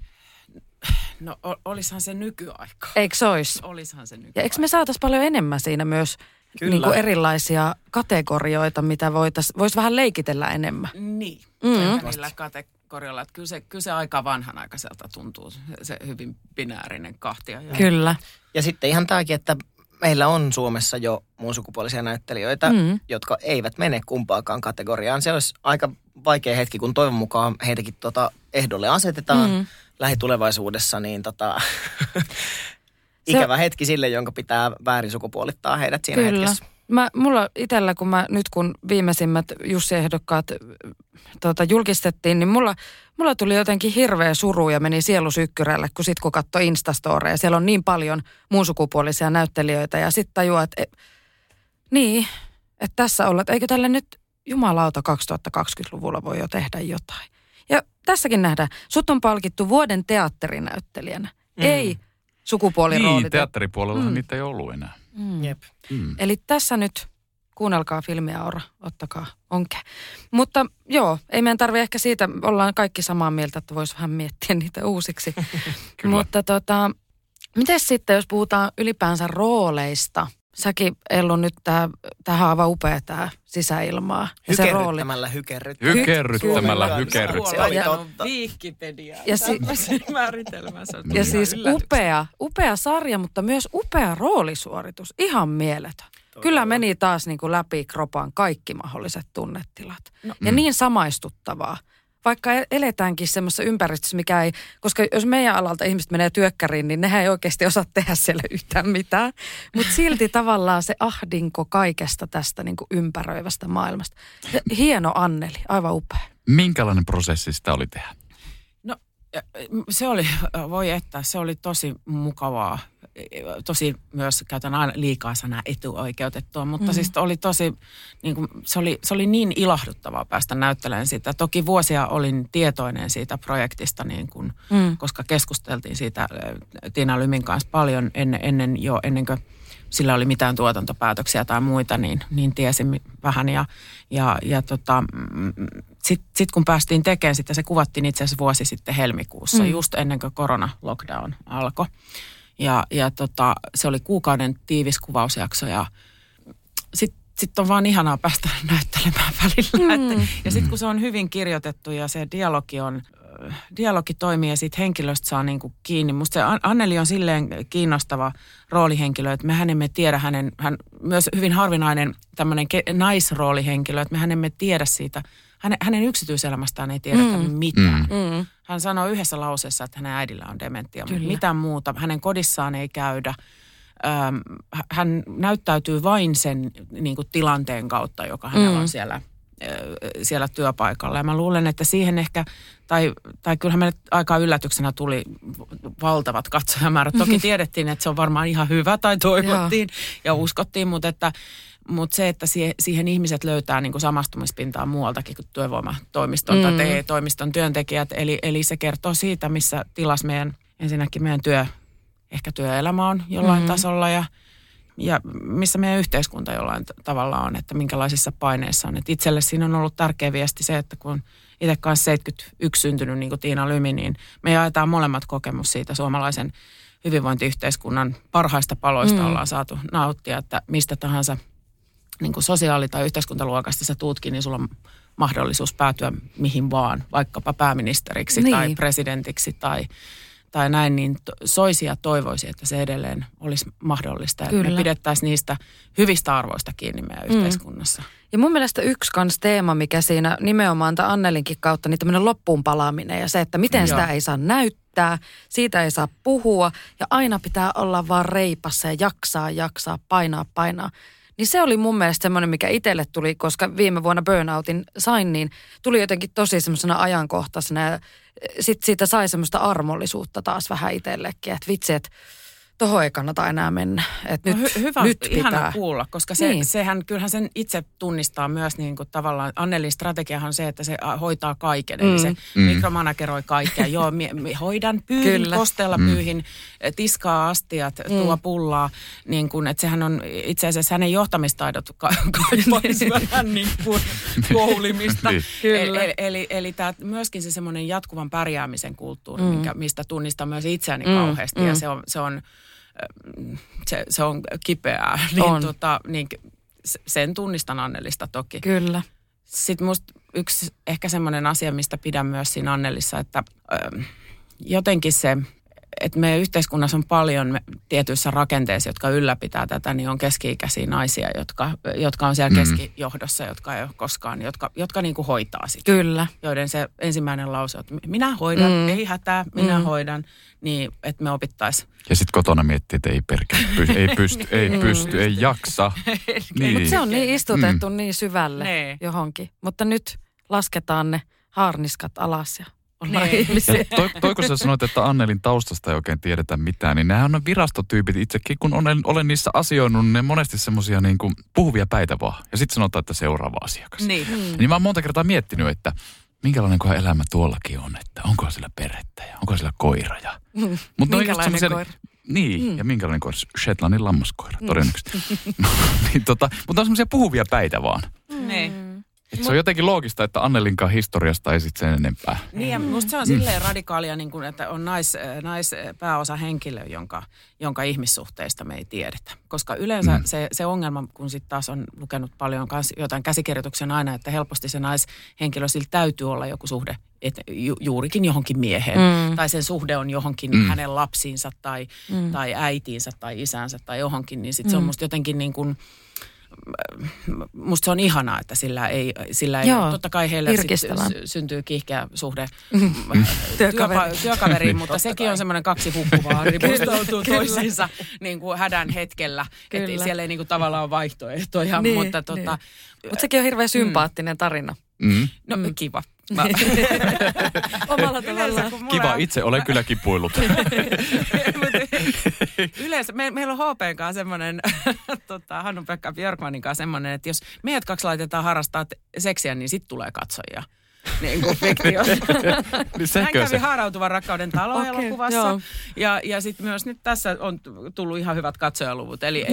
No olisihan se nykyaika. Eikö se olisi? Olisihan se nykyaika. Ja eikö me saataisiin paljon enemmän siinä myös niin kuin erilaisia kategorioita, mitä voisi vähän leikitellä enemmän? Niin, niillä kategorioilla. Että kyllä se aika vanhanaikaiselta tuntuu, se hyvin binäärinen kahtia. Kyllä. Ja sitten ihan tämäkin, että meillä on Suomessa jo muun sukupuolisia näyttelijöitä, jotka eivät mene kumpaakaan kategoriaan. Se olisi aika vaikea hetki, kun toivon mukaan heitäkin ehdolle asetetaan. Lähitulevaisuudessa niin ikävä hetki sille, jonka pitää väärin sukupuolittaa heidät siinä hetkessä. Mulla itsellä, kun viimeisimmät Jussi-ehdokkaat julkistettiin, niin mulla tuli jotenkin hirveä suru ja meni sielu sykkyrälle, kun katsoi Instastoreja. Siellä on niin paljon muun sukupuolisia näyttelijöitä ja sitten tajua, että että tässä ollaan, että eikö tälle nyt jumalauta 2020-luvulla voi jo tehdä jotain. Ja tässäkin nähdään, sut on palkittu vuoden teatterinäyttelijänä, ei sukupuoliroolita. Niin, teatteripuolellahan niitä ei ollut enää. Jep. Eli tässä nyt, kuunnelkaa filmiä, Aura, ottakaa onke. Mutta joo, ei meidän tarvitse ehkä siitä, ollaan kaikki samaa mieltä, että voisi vähän miettiä niitä uusiksi. Mutta miten sitten, jos puhutaan ylipäänsä rooleista? Säkin, Ellu, nyt tämä haava upea tämä sisäilmaa. Ja hykerryttämällä hykerryttää. Hykerryttämällä hykerryttää. Wikipedia. Tämmöisen määritelmän. Ja siis upea sarja, mutta myös upea roolisuoritus. Ihan mieletön. Kyllä meni taas niin kuin läpi kropan kaikki mahdolliset tunnetilat. No. Ja niin samaistuttavaa. Vaikka eletäänkin semmoisessa ympäristössä, mikä ei, koska jos meidän alalta ihmiset menee työkkäriin, niin nehän ei oikeasti osaa tehdä siellä yhtään mitään. Mutta silti tavallaan se ahdinko kaikesta tästä niin kuin ympäröivästä maailmasta. Hieno Anneli, aivan upea. Minkälainen prosessi sitä oli tehdä? No se oli, voi että, se oli tosi mukavaa. Tosi myös käytän aina liikaa sanaa etuoikeutettua, mutta siis oli tosi, niin kuin, se oli niin ilahduttavaa päästä näyttelemään sitä. Toki vuosia olin tietoinen siitä projektista, niin kuin, koska keskusteltiin siitä Tiina Lymin kanssa paljon ennen kuin sillä oli mitään tuotantopäätöksiä tai muita, niin tiesin vähän. Ja sitten kun päästiin tekemään sitä, se kuvattiin itse asiassa vuosi sitten helmikuussa, just ennen kuin korona-lockdown alkoi. Ja se oli kuukauden tiivis kuvausjakso ja sit on vaan ihanaa päästä näyttelemään välillä. Ja sitten kun se on hyvin kirjoitettu ja se dialogi toimii ja siitä henkilöstä saa niinku kiinni. Musta se Anneli on silleen kiinnostava roolihenkilö, että mehän emme tiedä hän myös hyvin harvinainen tämmöinen naisroolihenkilö, että mehän emme tiedä siitä. Hänen yksityiselämästään ei tiedetä mitään. Hän sanoi yhdessä lauseessa, että hänen äidillä on dementia, mutta mitään muuta. Hänen kodissaan ei käydä. Hän näyttäytyy vain sen niin kuin tilanteen kautta, joka hänellä on siellä työpaikalla. Ja mä luulen, että siihen ehkä, tai kyllähän meille aika yllätyksenä tuli valtavat katsojamäärät. Toki tiedettiin, että se on varmaan ihan hyvä, tai toivottiin ja uskottiin, mutta se, että siihen ihmiset löytää niin kuin samastumispintaa muualtakin kuin työvoimatoimiston tai TE-toimiston työntekijät. Eli se kertoo siitä, missä tilassa ensinnäkin meidän työelämä on jollain tasolla ja missä meidän yhteiskunta jollain tavalla on, että minkälaisissa paineissa on. Et itselle siinä on ollut tärkeä viesti se, että kun itse kanssa 71 syntynyt niin kuin Tiina Lymi, niin me jaetaan molemmat kokemus siitä suomalaisen hyvinvointiyhteiskunnan parhaista paloista ollaan saatu nauttia, että mistä tahansa niin kuin sosiaali- tai yhteiskuntaluokasta sä tuutkin, niin sulla on mahdollisuus päätyä mihin vaan, vaikkapa pääministeriksi tai presidentiksi tai näin, niin soisi ja toivoisi, että se edelleen olisi mahdollista. Kyllä. Että me pidettäisiin niistä hyvistä arvoista kiinni meidän yhteiskunnassa. Ja mun mielestä yksi kans teema, mikä siinä nimenomaan tämän Annelinkin kautta, niin tämmöinen loppuun palaaminen ja se, että miten sitä ei saa näyttää, siitä ei saa puhua ja aina pitää olla vaan reipassa ja jaksaa, painaa. Niin se oli mun mielestä semmoinen, mikä itselle tuli, koska viime vuonna burnoutin sain, niin tuli jotenkin tosi semmoisena ajankohtaisena. Ja sitten siitä sai semmoista armollisuutta taas vähän itsellekin, että vitsi, että tohon ei kannata enää mennä. Että no hyvä, nyt pitää. Ihana kuulla, koska sehän, kyllähän sen itse tunnistaa myös niin kuin tavallaan. Annelin strategiahan on se, että se hoitaa kaiken. Eli se mikromanageroi kaikkea. Joo, hoidan pyyhin, kosteella pyyhin, tiskaa astiat, tuo pullaa. Niin kuin, että sehän on itse asiassa hänen johtamistaidot kaipaisi vähän niin kuin koulimista. Eli tämä myöskin se semmoinen jatkuvan pärjäämisen kulttuuri, mistä tunnistaa myös itseäni kauheasti. Ja se on kipeää, niin, niin sen tunnistan Annelista toki. Kyllä. Sitten musta yksi ehkä semmoinen asia, mistä pidän myös siinä Annelissa, että jotenkin se, että meidän yhteiskunnassa on paljon tietyissä rakenteissa, jotka ylläpitää tätä, niin on keski-ikäisiä naisia, jotka on siellä keskijohdossa, jotka ei ole koskaan, jotka niin kuin hoitaa sitä. Kyllä. Joiden se ensimmäinen lause on, että minä hoidan, ei hätää, minä hoidan, niin että me opittaisiin. Ja sitten kotona miettii, että ei perkele, ei pysty, ei jaksa. Niin. Mutta se on niin istutettu niin syvälle johonkin. Mutta nyt lasketaan ne haarniskat alas ja... Toi, kun sä sanoit, että Annelin taustasta ei oikein tiedetä mitään, niin nämähän on virastotyypit itsekin, kun olen niissä asioinut, ne monesti semmoisia niin kuin puhuvia päitä vaan. Ja sitten sanotaan, että seuraava asiakas. Niin mä oon monta kertaa miettinyt, että minkälainen kohan elämä tuollakin on, että onko sillä perhettä ja onko sillä koira. Ja... minkälainen koira? Niin, ja minkälainen koira? Shetlandin lammaskoira, todennäköisesti. Mutta on semmoisia puhuvia päitä vaan. Niin. Se on jotenkin loogista, että Annelinkaan historiasta ei sitten sen enempää. Niin, ja musta se on silleen radikaalia, niin kun, että on naispääosahenkilö, jonka ihmissuhteista me ei tiedetä. Koska yleensä se ongelma, kun sitten taas on lukenut paljon jotain käsikirjoituksia aina, että helposti se naishenkilö, sillä täytyy olla joku suhde, että juurikin johonkin mieheen. Tai sen suhde on johonkin hänen lapsiinsa tai äitiinsä tai isäänsä tai johonkin. Niin sitten se on musta jotenkin niin kuin... Musta se on ihanaa, että sillä ei totta kai heillä syntyy kiihkeä suhde työkaveriin, mutta sekin on semmoinen kaksi hukkuvaa, ripustautuu toisiinsa niin kuin hädän hetkellä. Et siellä ei niin kuin tavallaan ole vaihtoehtoja, niin, mutta Mutta sekin on hirveän sympaattinen tarina. No kiva. Omalla tavallaan. Kiva, itse olen kyllä kipuillut. Yleensä meillä on HP:n kanssa semmoinen, Hannu-Pekka Björkmanin kanssa semmoinen, että jos meidät kaksi laitetaan harrastaa seksiä, niin sitten tulee katsojia. Niin kuin fiktio. Hän kävi Haarautuvan rakkauden talo-elokuvassa. Okay, ja sitten myös nyt tässä on tullut ihan hyvät katsojaluvut. Eli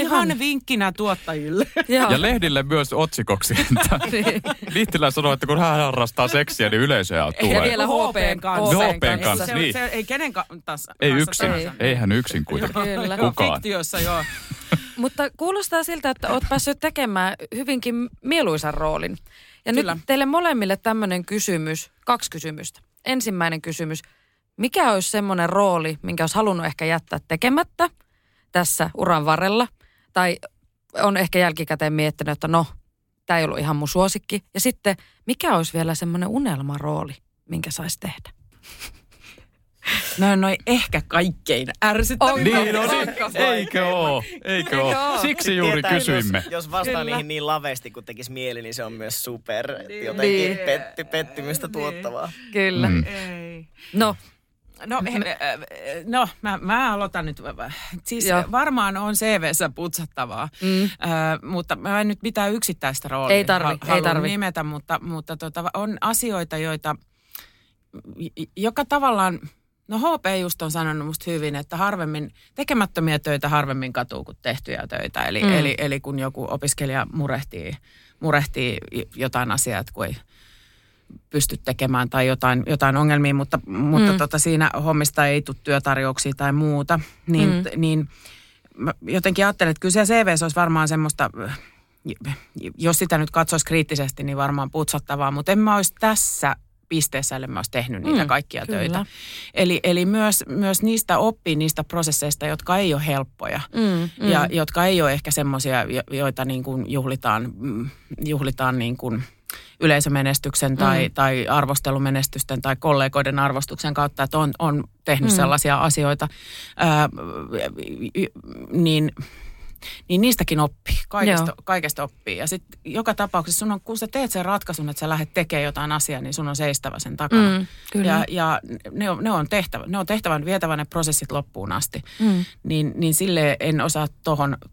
ihan vinkkinä tuottajille. Ja lehdille myös otsikoksi. Lihtilä sanoi, että kun hän harrastaa seksiä, niin yleisöä tulee. Ja vielä HP:n kanssa. HP:n kanssa, niin. Se ei kenen kanssa. Ei yksin. Eihän yksin kuitenkaan. Kukaan. Fiktiossa, joo. Mutta kuulostaa siltä, että olet päässyt tekemään hyvinkin mieluisan roolin. Ja kyllä. Nyt teille molemmille tämmöinen kysymys, 2 kysymystä. Ensimmäinen kysymys, mikä olisi semmoinen rooli, minkä olisi halunnut ehkä jättää tekemättä tässä uran varrella? Tai on ehkä jälkikäteen miettinyt, että no, tämä ei ollut ihan mun suosikki. Ja sitten, mikä olisi vielä semmoinen unelmarooli, minkä saisi tehdä? Noin ehkä kaikkein ärsyttäviä. Niin on, eikö oo. Siksi juuri kysyimme. Jos vastaa niihin niin laveesti kuin tekisi mieli, niin se on myös super. Jotenkin pettymystä tuottavaa. Kyllä. Ei. No, mä aloitan nyt. Siis varmaan on CV:ssä putsattavaa, mutta mä en nyt mitään yksittäistä roolia halua nimetä, mutta on asioita, joita, joka tavallaan... No HP just on sanonut musta hyvin, että harvemmin tekemättömiä töitä harvemmin katuu kuin tehtyjä töitä. Eli kun joku opiskelija murehtii jotain asiaa, kun ei pysty tekemään tai jotain ongelmia, mutta siinä hommista ei tule työtarjouksia tai muuta. Niin jotenkin ajattelin, että kyllä siellä CV:ssä olisi varmaan semmoista... Jos sitä nyt katsoisi kriittisesti, niin varmaan putsattavaa, mutta en mä olisi tässä... pisteessä, eli mä oon tehnyt niitä kaikkia kyllä. töitä. Eli myös niistä oppii, niistä prosesseista, jotka ei ole helppoja. Ja jotka ei ole ehkä semmoisia, joita niin kuin juhlitaan niin kuin yleisömenestyksen tai arvostelumenestysten tai kollegoiden arvostuksen kautta, että on tehnyt sellaisia asioita. Niin niistäkin oppii, kaikesta oppii. Ja sitten joka tapauksessa kun sä teet sen ratkaisun, että sä lähdet tekemään jotain asiaa, niin sun on seistävä sen takana. Ja ne on tehtävä, vietävä ne prosessit loppuun asti. Niin silleen en osaa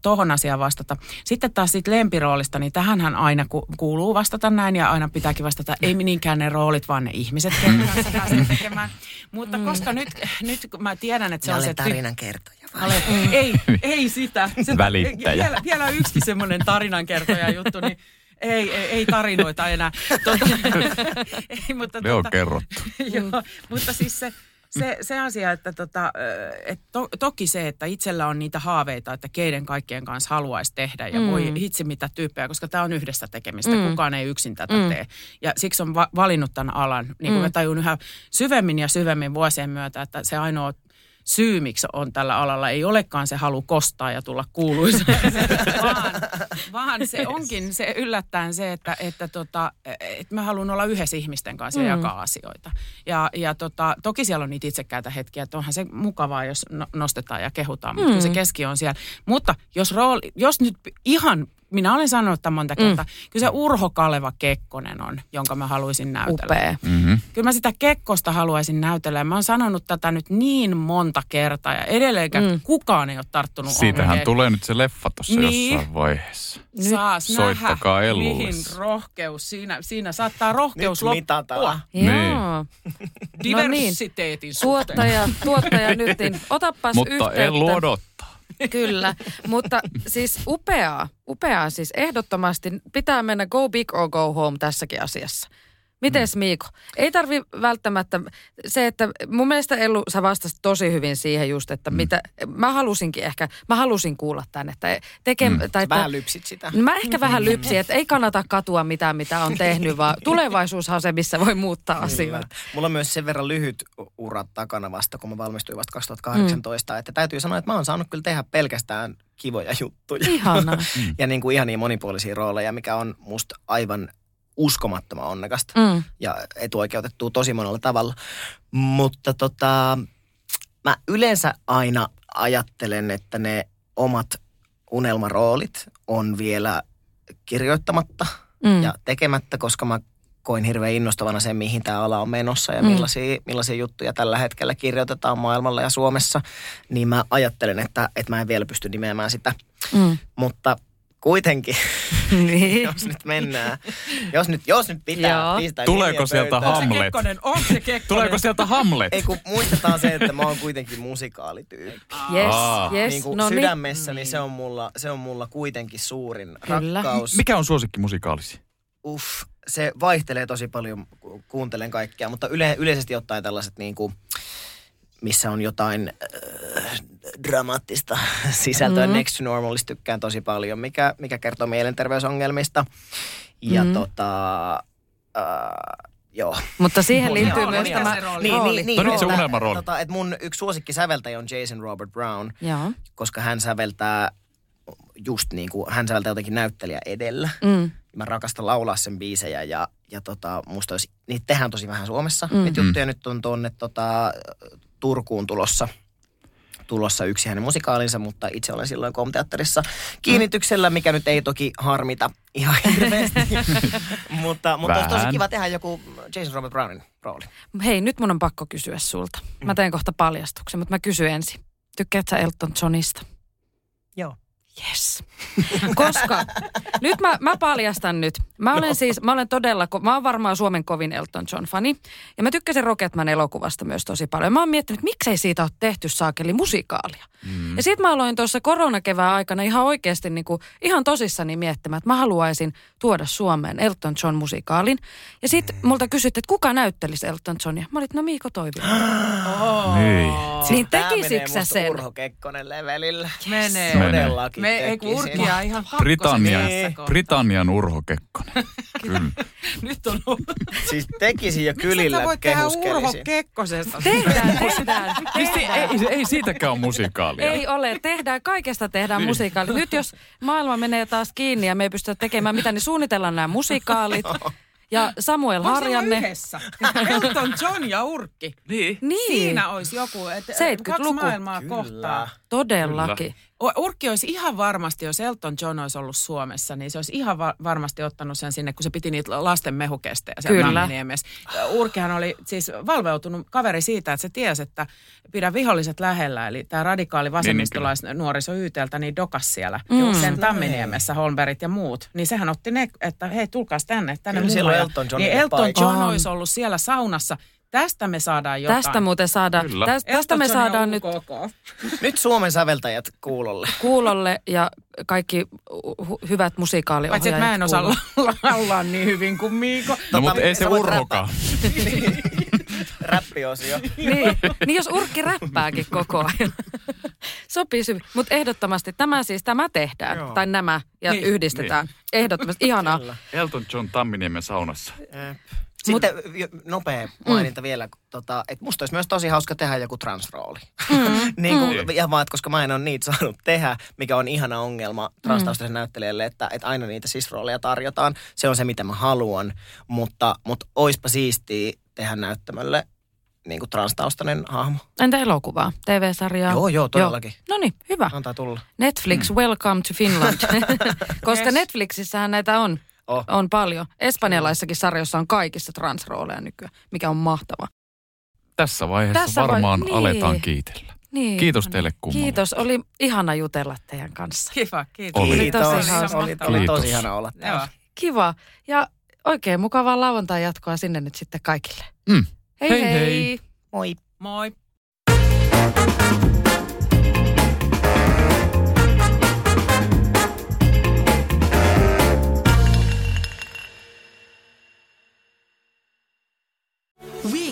tohon asiaan vastata. Sitten taas siitä lempiroolista, niin tähänhän aina kuuluu vastata näin ja aina pitääkin vastata. Ei niinkään ne roolit, vaan ne ihmiset kertovat pääsee tekemään. Mutta koska nyt kun mä tiedän, että se on se... tarinankertoja. Ei sitä. Välittäjä. Vielä yksi semmoinen tarinankertoja juttu, niin ei tarinoita enää. Mutta ne on kerrottu. Joo, mutta siis se asia, että toki se, että itsellä on niitä haaveita, että keiden kaikkien kanssa haluaisi tehdä ja voi hitsi mitä tyyppejä, koska tämä on yhdessä tekemistä, kukaan ei yksin tätä tee. Ja siksi on valinnut tämän alan, niin kuin mä tajun yhä syvemmin ja syvemmin vuosien myötä, että se ainoa syy, miksi on tällä alalla, ei olekaan se halu kostaa ja tulla kuuluisa, vaan se onkin se yllättäen se, että mä haluan olla yhdessä ihmisten kanssa ja jakaa asioita. Ja toki siellä on niitä itsekkäitä hetkiä, että onhan se mukavaa, jos nostetaan ja kehutaan, mutta se keski on siellä. Mutta jos nyt ihan... Minä olen sanonut tämän monta kertaa. Kyllä se Urho Kaleva Kekkonen on, jonka mä haluaisin näytellä. Upea. Kyllä mä sitä Kekkosta haluaisin näytellä. Mä oon sanonut tätä nyt niin monta kertaa ja edelleenkään kukaan ei ole tarttunut ongelmiin. Siitähän tulee nyt se leffa tuossa jossain vaiheessa. Saas soittakaa nähdä, mihin rohkeus siinä saattaa rohkeus nyt loppua. Niin. Diversiteetin suhteen. Tuottaja nyt, otapas yhteyttä. Mutta en luodottaa. Kyllä, mutta siis upeaa siis ehdottomasti. Pitää mennä go big or go home tässäkin asiassa. Mites Miiko? Ei tarvi välttämättä se, että mun mielestä Ellu, sä vastasit tosi hyvin siihen just, että mitä, mä halusin kuulla tän, että vähän lypsit sitä. Mä ehkä vähän lypsin, että ei kannata katua mitään, mitä on tehnyt, vaan tulevaisuushan se, missä voi muuttaa asioita. Mulla on myös sen verran lyhyt ura takana vasta, kun mä valmistuin vasta 2018, että täytyy sanoa, että mä oon saanut kyllä tehdä pelkästään kivoja juttuja. Ihanaa. Ja niin kuin ihania monipuolisia rooleja, mikä on musta aivan uskomattoman onnekasta ja etuoikeutettua tosi monella tavalla. Mutta mä yleensä aina ajattelen, että ne omat unelmaroolit on vielä kirjoittamatta ja tekemättä, koska mä koin hirveän innostavana sen, mihin tämä ala on menossa ja millaisia juttuja tällä hetkellä kirjoitetaan maailmalla ja Suomessa. Niin mä ajattelen, että mä en vielä pysty nimeämään sitä, mutta kuitenkin, niin. Jos nyt mennään, jos nyt pitää pistää. Tuleeko sieltä Hamlet? Onko se Kekkonen? Tuleeko sieltä Hamlet? Ei kun muistetaan se, että mä oon kuitenkin musikaalityyppi. Yes. Niin kuin sydämessä, niin se on mulla kuitenkin suurin rakkaus. Mikä on suosikki musikaalisi? Se vaihtelee tosi paljon, kuuntelen kaikkea, mutta yleisesti ottaen tällaiset niin kuin, missä on jotain dramaattista sisältöä. Next to Normalista tykkään tosi paljon, mikä kertoo mielenterveysongelmista. Ja mutta siihen liittyy myös tämä rooli. Niin, on itse unelmarooli. Mun yksi suosikkisäveltäjä on Jason Robert Brown, koska hän säveltää just niin kuin, hän säveltää jotenkin näyttelijä edellä. Mä rakastan laulaa sen biisejä ja musta olisi, niitä tehdään tosi vähän Suomessa. Niitä juttuja nyt on tuonne Turkuun tulossa yksi hänen musikaalinsa, mutta itse olen silloin Komteatterissa kiinnityksellä, mikä nyt ei toki harmita ihan hirveästi. mutta olisi tosi kiva tehdä joku Jason Robert Brownin rooli. Hei, nyt mun on pakko kysyä sulta. Mä teen kohta paljastuksen, mutta mä kysyn ensin. Tykkäät sä Elton Johnista? Joo. Yes. Koska nyt mä paljastan nyt. Mä olen varmaan Suomen kovin Elton John-fani. Ja mä tykkäsin Rocketman elokuvasta myös tosi paljon. Mä oon miettinyt, miksei siitä ole tehty saakeli musikaalia. Ja sit mä aloin tuossa koronakevään aikana ihan oikeasti niinku, ihan tosissani miettimään, että mä haluaisin tuoda Suomeen Elton John-musikaalin. Ja sit multa kysyttiin, että kuka näyttelisi Elton Johnia. Mä olin, no Miiko Toivinen. Niin tekisitkö sä sen? Urho Kekkonen levelillä. Menee. Todellakin. Me ei urkia ihan Britannian Urho Kekkonen. Kyllä. Nyt on ollut. Siis tekisin ja kylillä kehuskelisin. Miksi sä voit tehdä Urho Kekkosesta? Tehdään. Ei siitäkään ole musikaalia. Ei ole. Kaikesta tehdään musikaalia. Nyt jos maailma menee taas kiinni ja me ei pystytä tekemään mitään, niin suunnitellaan nämä musikaalit. Ja Samuel Harjanne. Yhdessä. Elton John ja Urkki. Niin. Siinä olisi joku, että kaksi maailmaa kohtaa. Todellakin. Kyllä. Urkki olisi ihan varmasti, jos Elton John olisi ollut Suomessa, niin se olisi ihan varmasti ottanut sen sinne, kun se piti niitä lasten mehukestejä sen Namminiemessä. Urkkihan oli siis valveutunut kaveri siitä, että se tiesi, että pidä viholliset lähellä. Eli tämä radikaali vasemmistolaisnuoriso YT:ltä niin dokas siellä sen Tamminiemessä, Holmbergit ja muut. Niin sehän otti ne, että hei, tulkaas tänne mukaan. Elton John olisi ollut siellä saunassa. Tästä me saadaan jotain. Tästä me saadaan nyt. Nyt Suomen säveltäjät kuulolle. Kuulolle ja kaikki hyvät musikaaliohjaajat. Paitsi, että mä en osaa laulaa niin hyvin kuin Miiko. No, mutta ei se urhokaan. Räppiosio. Niin jos Urkki räppääkin koko ajan. Sopii hyvin. Mutta ehdottomasti tämä tehdään. Joo. Tai nämä ja niin, yhdistetään. Niin. Ehdottomasti. Ihanaa. Elton John Tamminiemen saunassa. Sitten nopea maininta vielä, että musta olisi myös tosi hauska tehdä joku transrooli. Koska mä en ole niitä saanut tehdä, mikä on ihana ongelma transtaustaisen näyttelijälle, että aina niitä cis-rooleja tarjotaan. Se on se, mitä mä haluan, mutta oispa siistiä tehdä näyttämölle niin kuin transtaustainen hahmo. Entä elokuvaa? TV-sarjaa? Joo, todellakin. No niin, hyvä. Antaa tulla. Netflix, welcome to Finland. Koska yes. Netflixissähän näitä on. On paljon. Espanjalaissakin sarjoissa on kaikissa transrooleja nykyään, mikä on mahtava. Tässä vaiheessa varmaan aletaan kiitellä. Niin, kiitos teille kummalle. Kiitos, oli ihana jutella teidän kanssa. Kiva, kiitos. Oli tosi ihana olla täällä. Kiva, ja oikein mukavaa lauantain jatkoa sinne nyt sitten kaikille. Hei. Moi. Moi.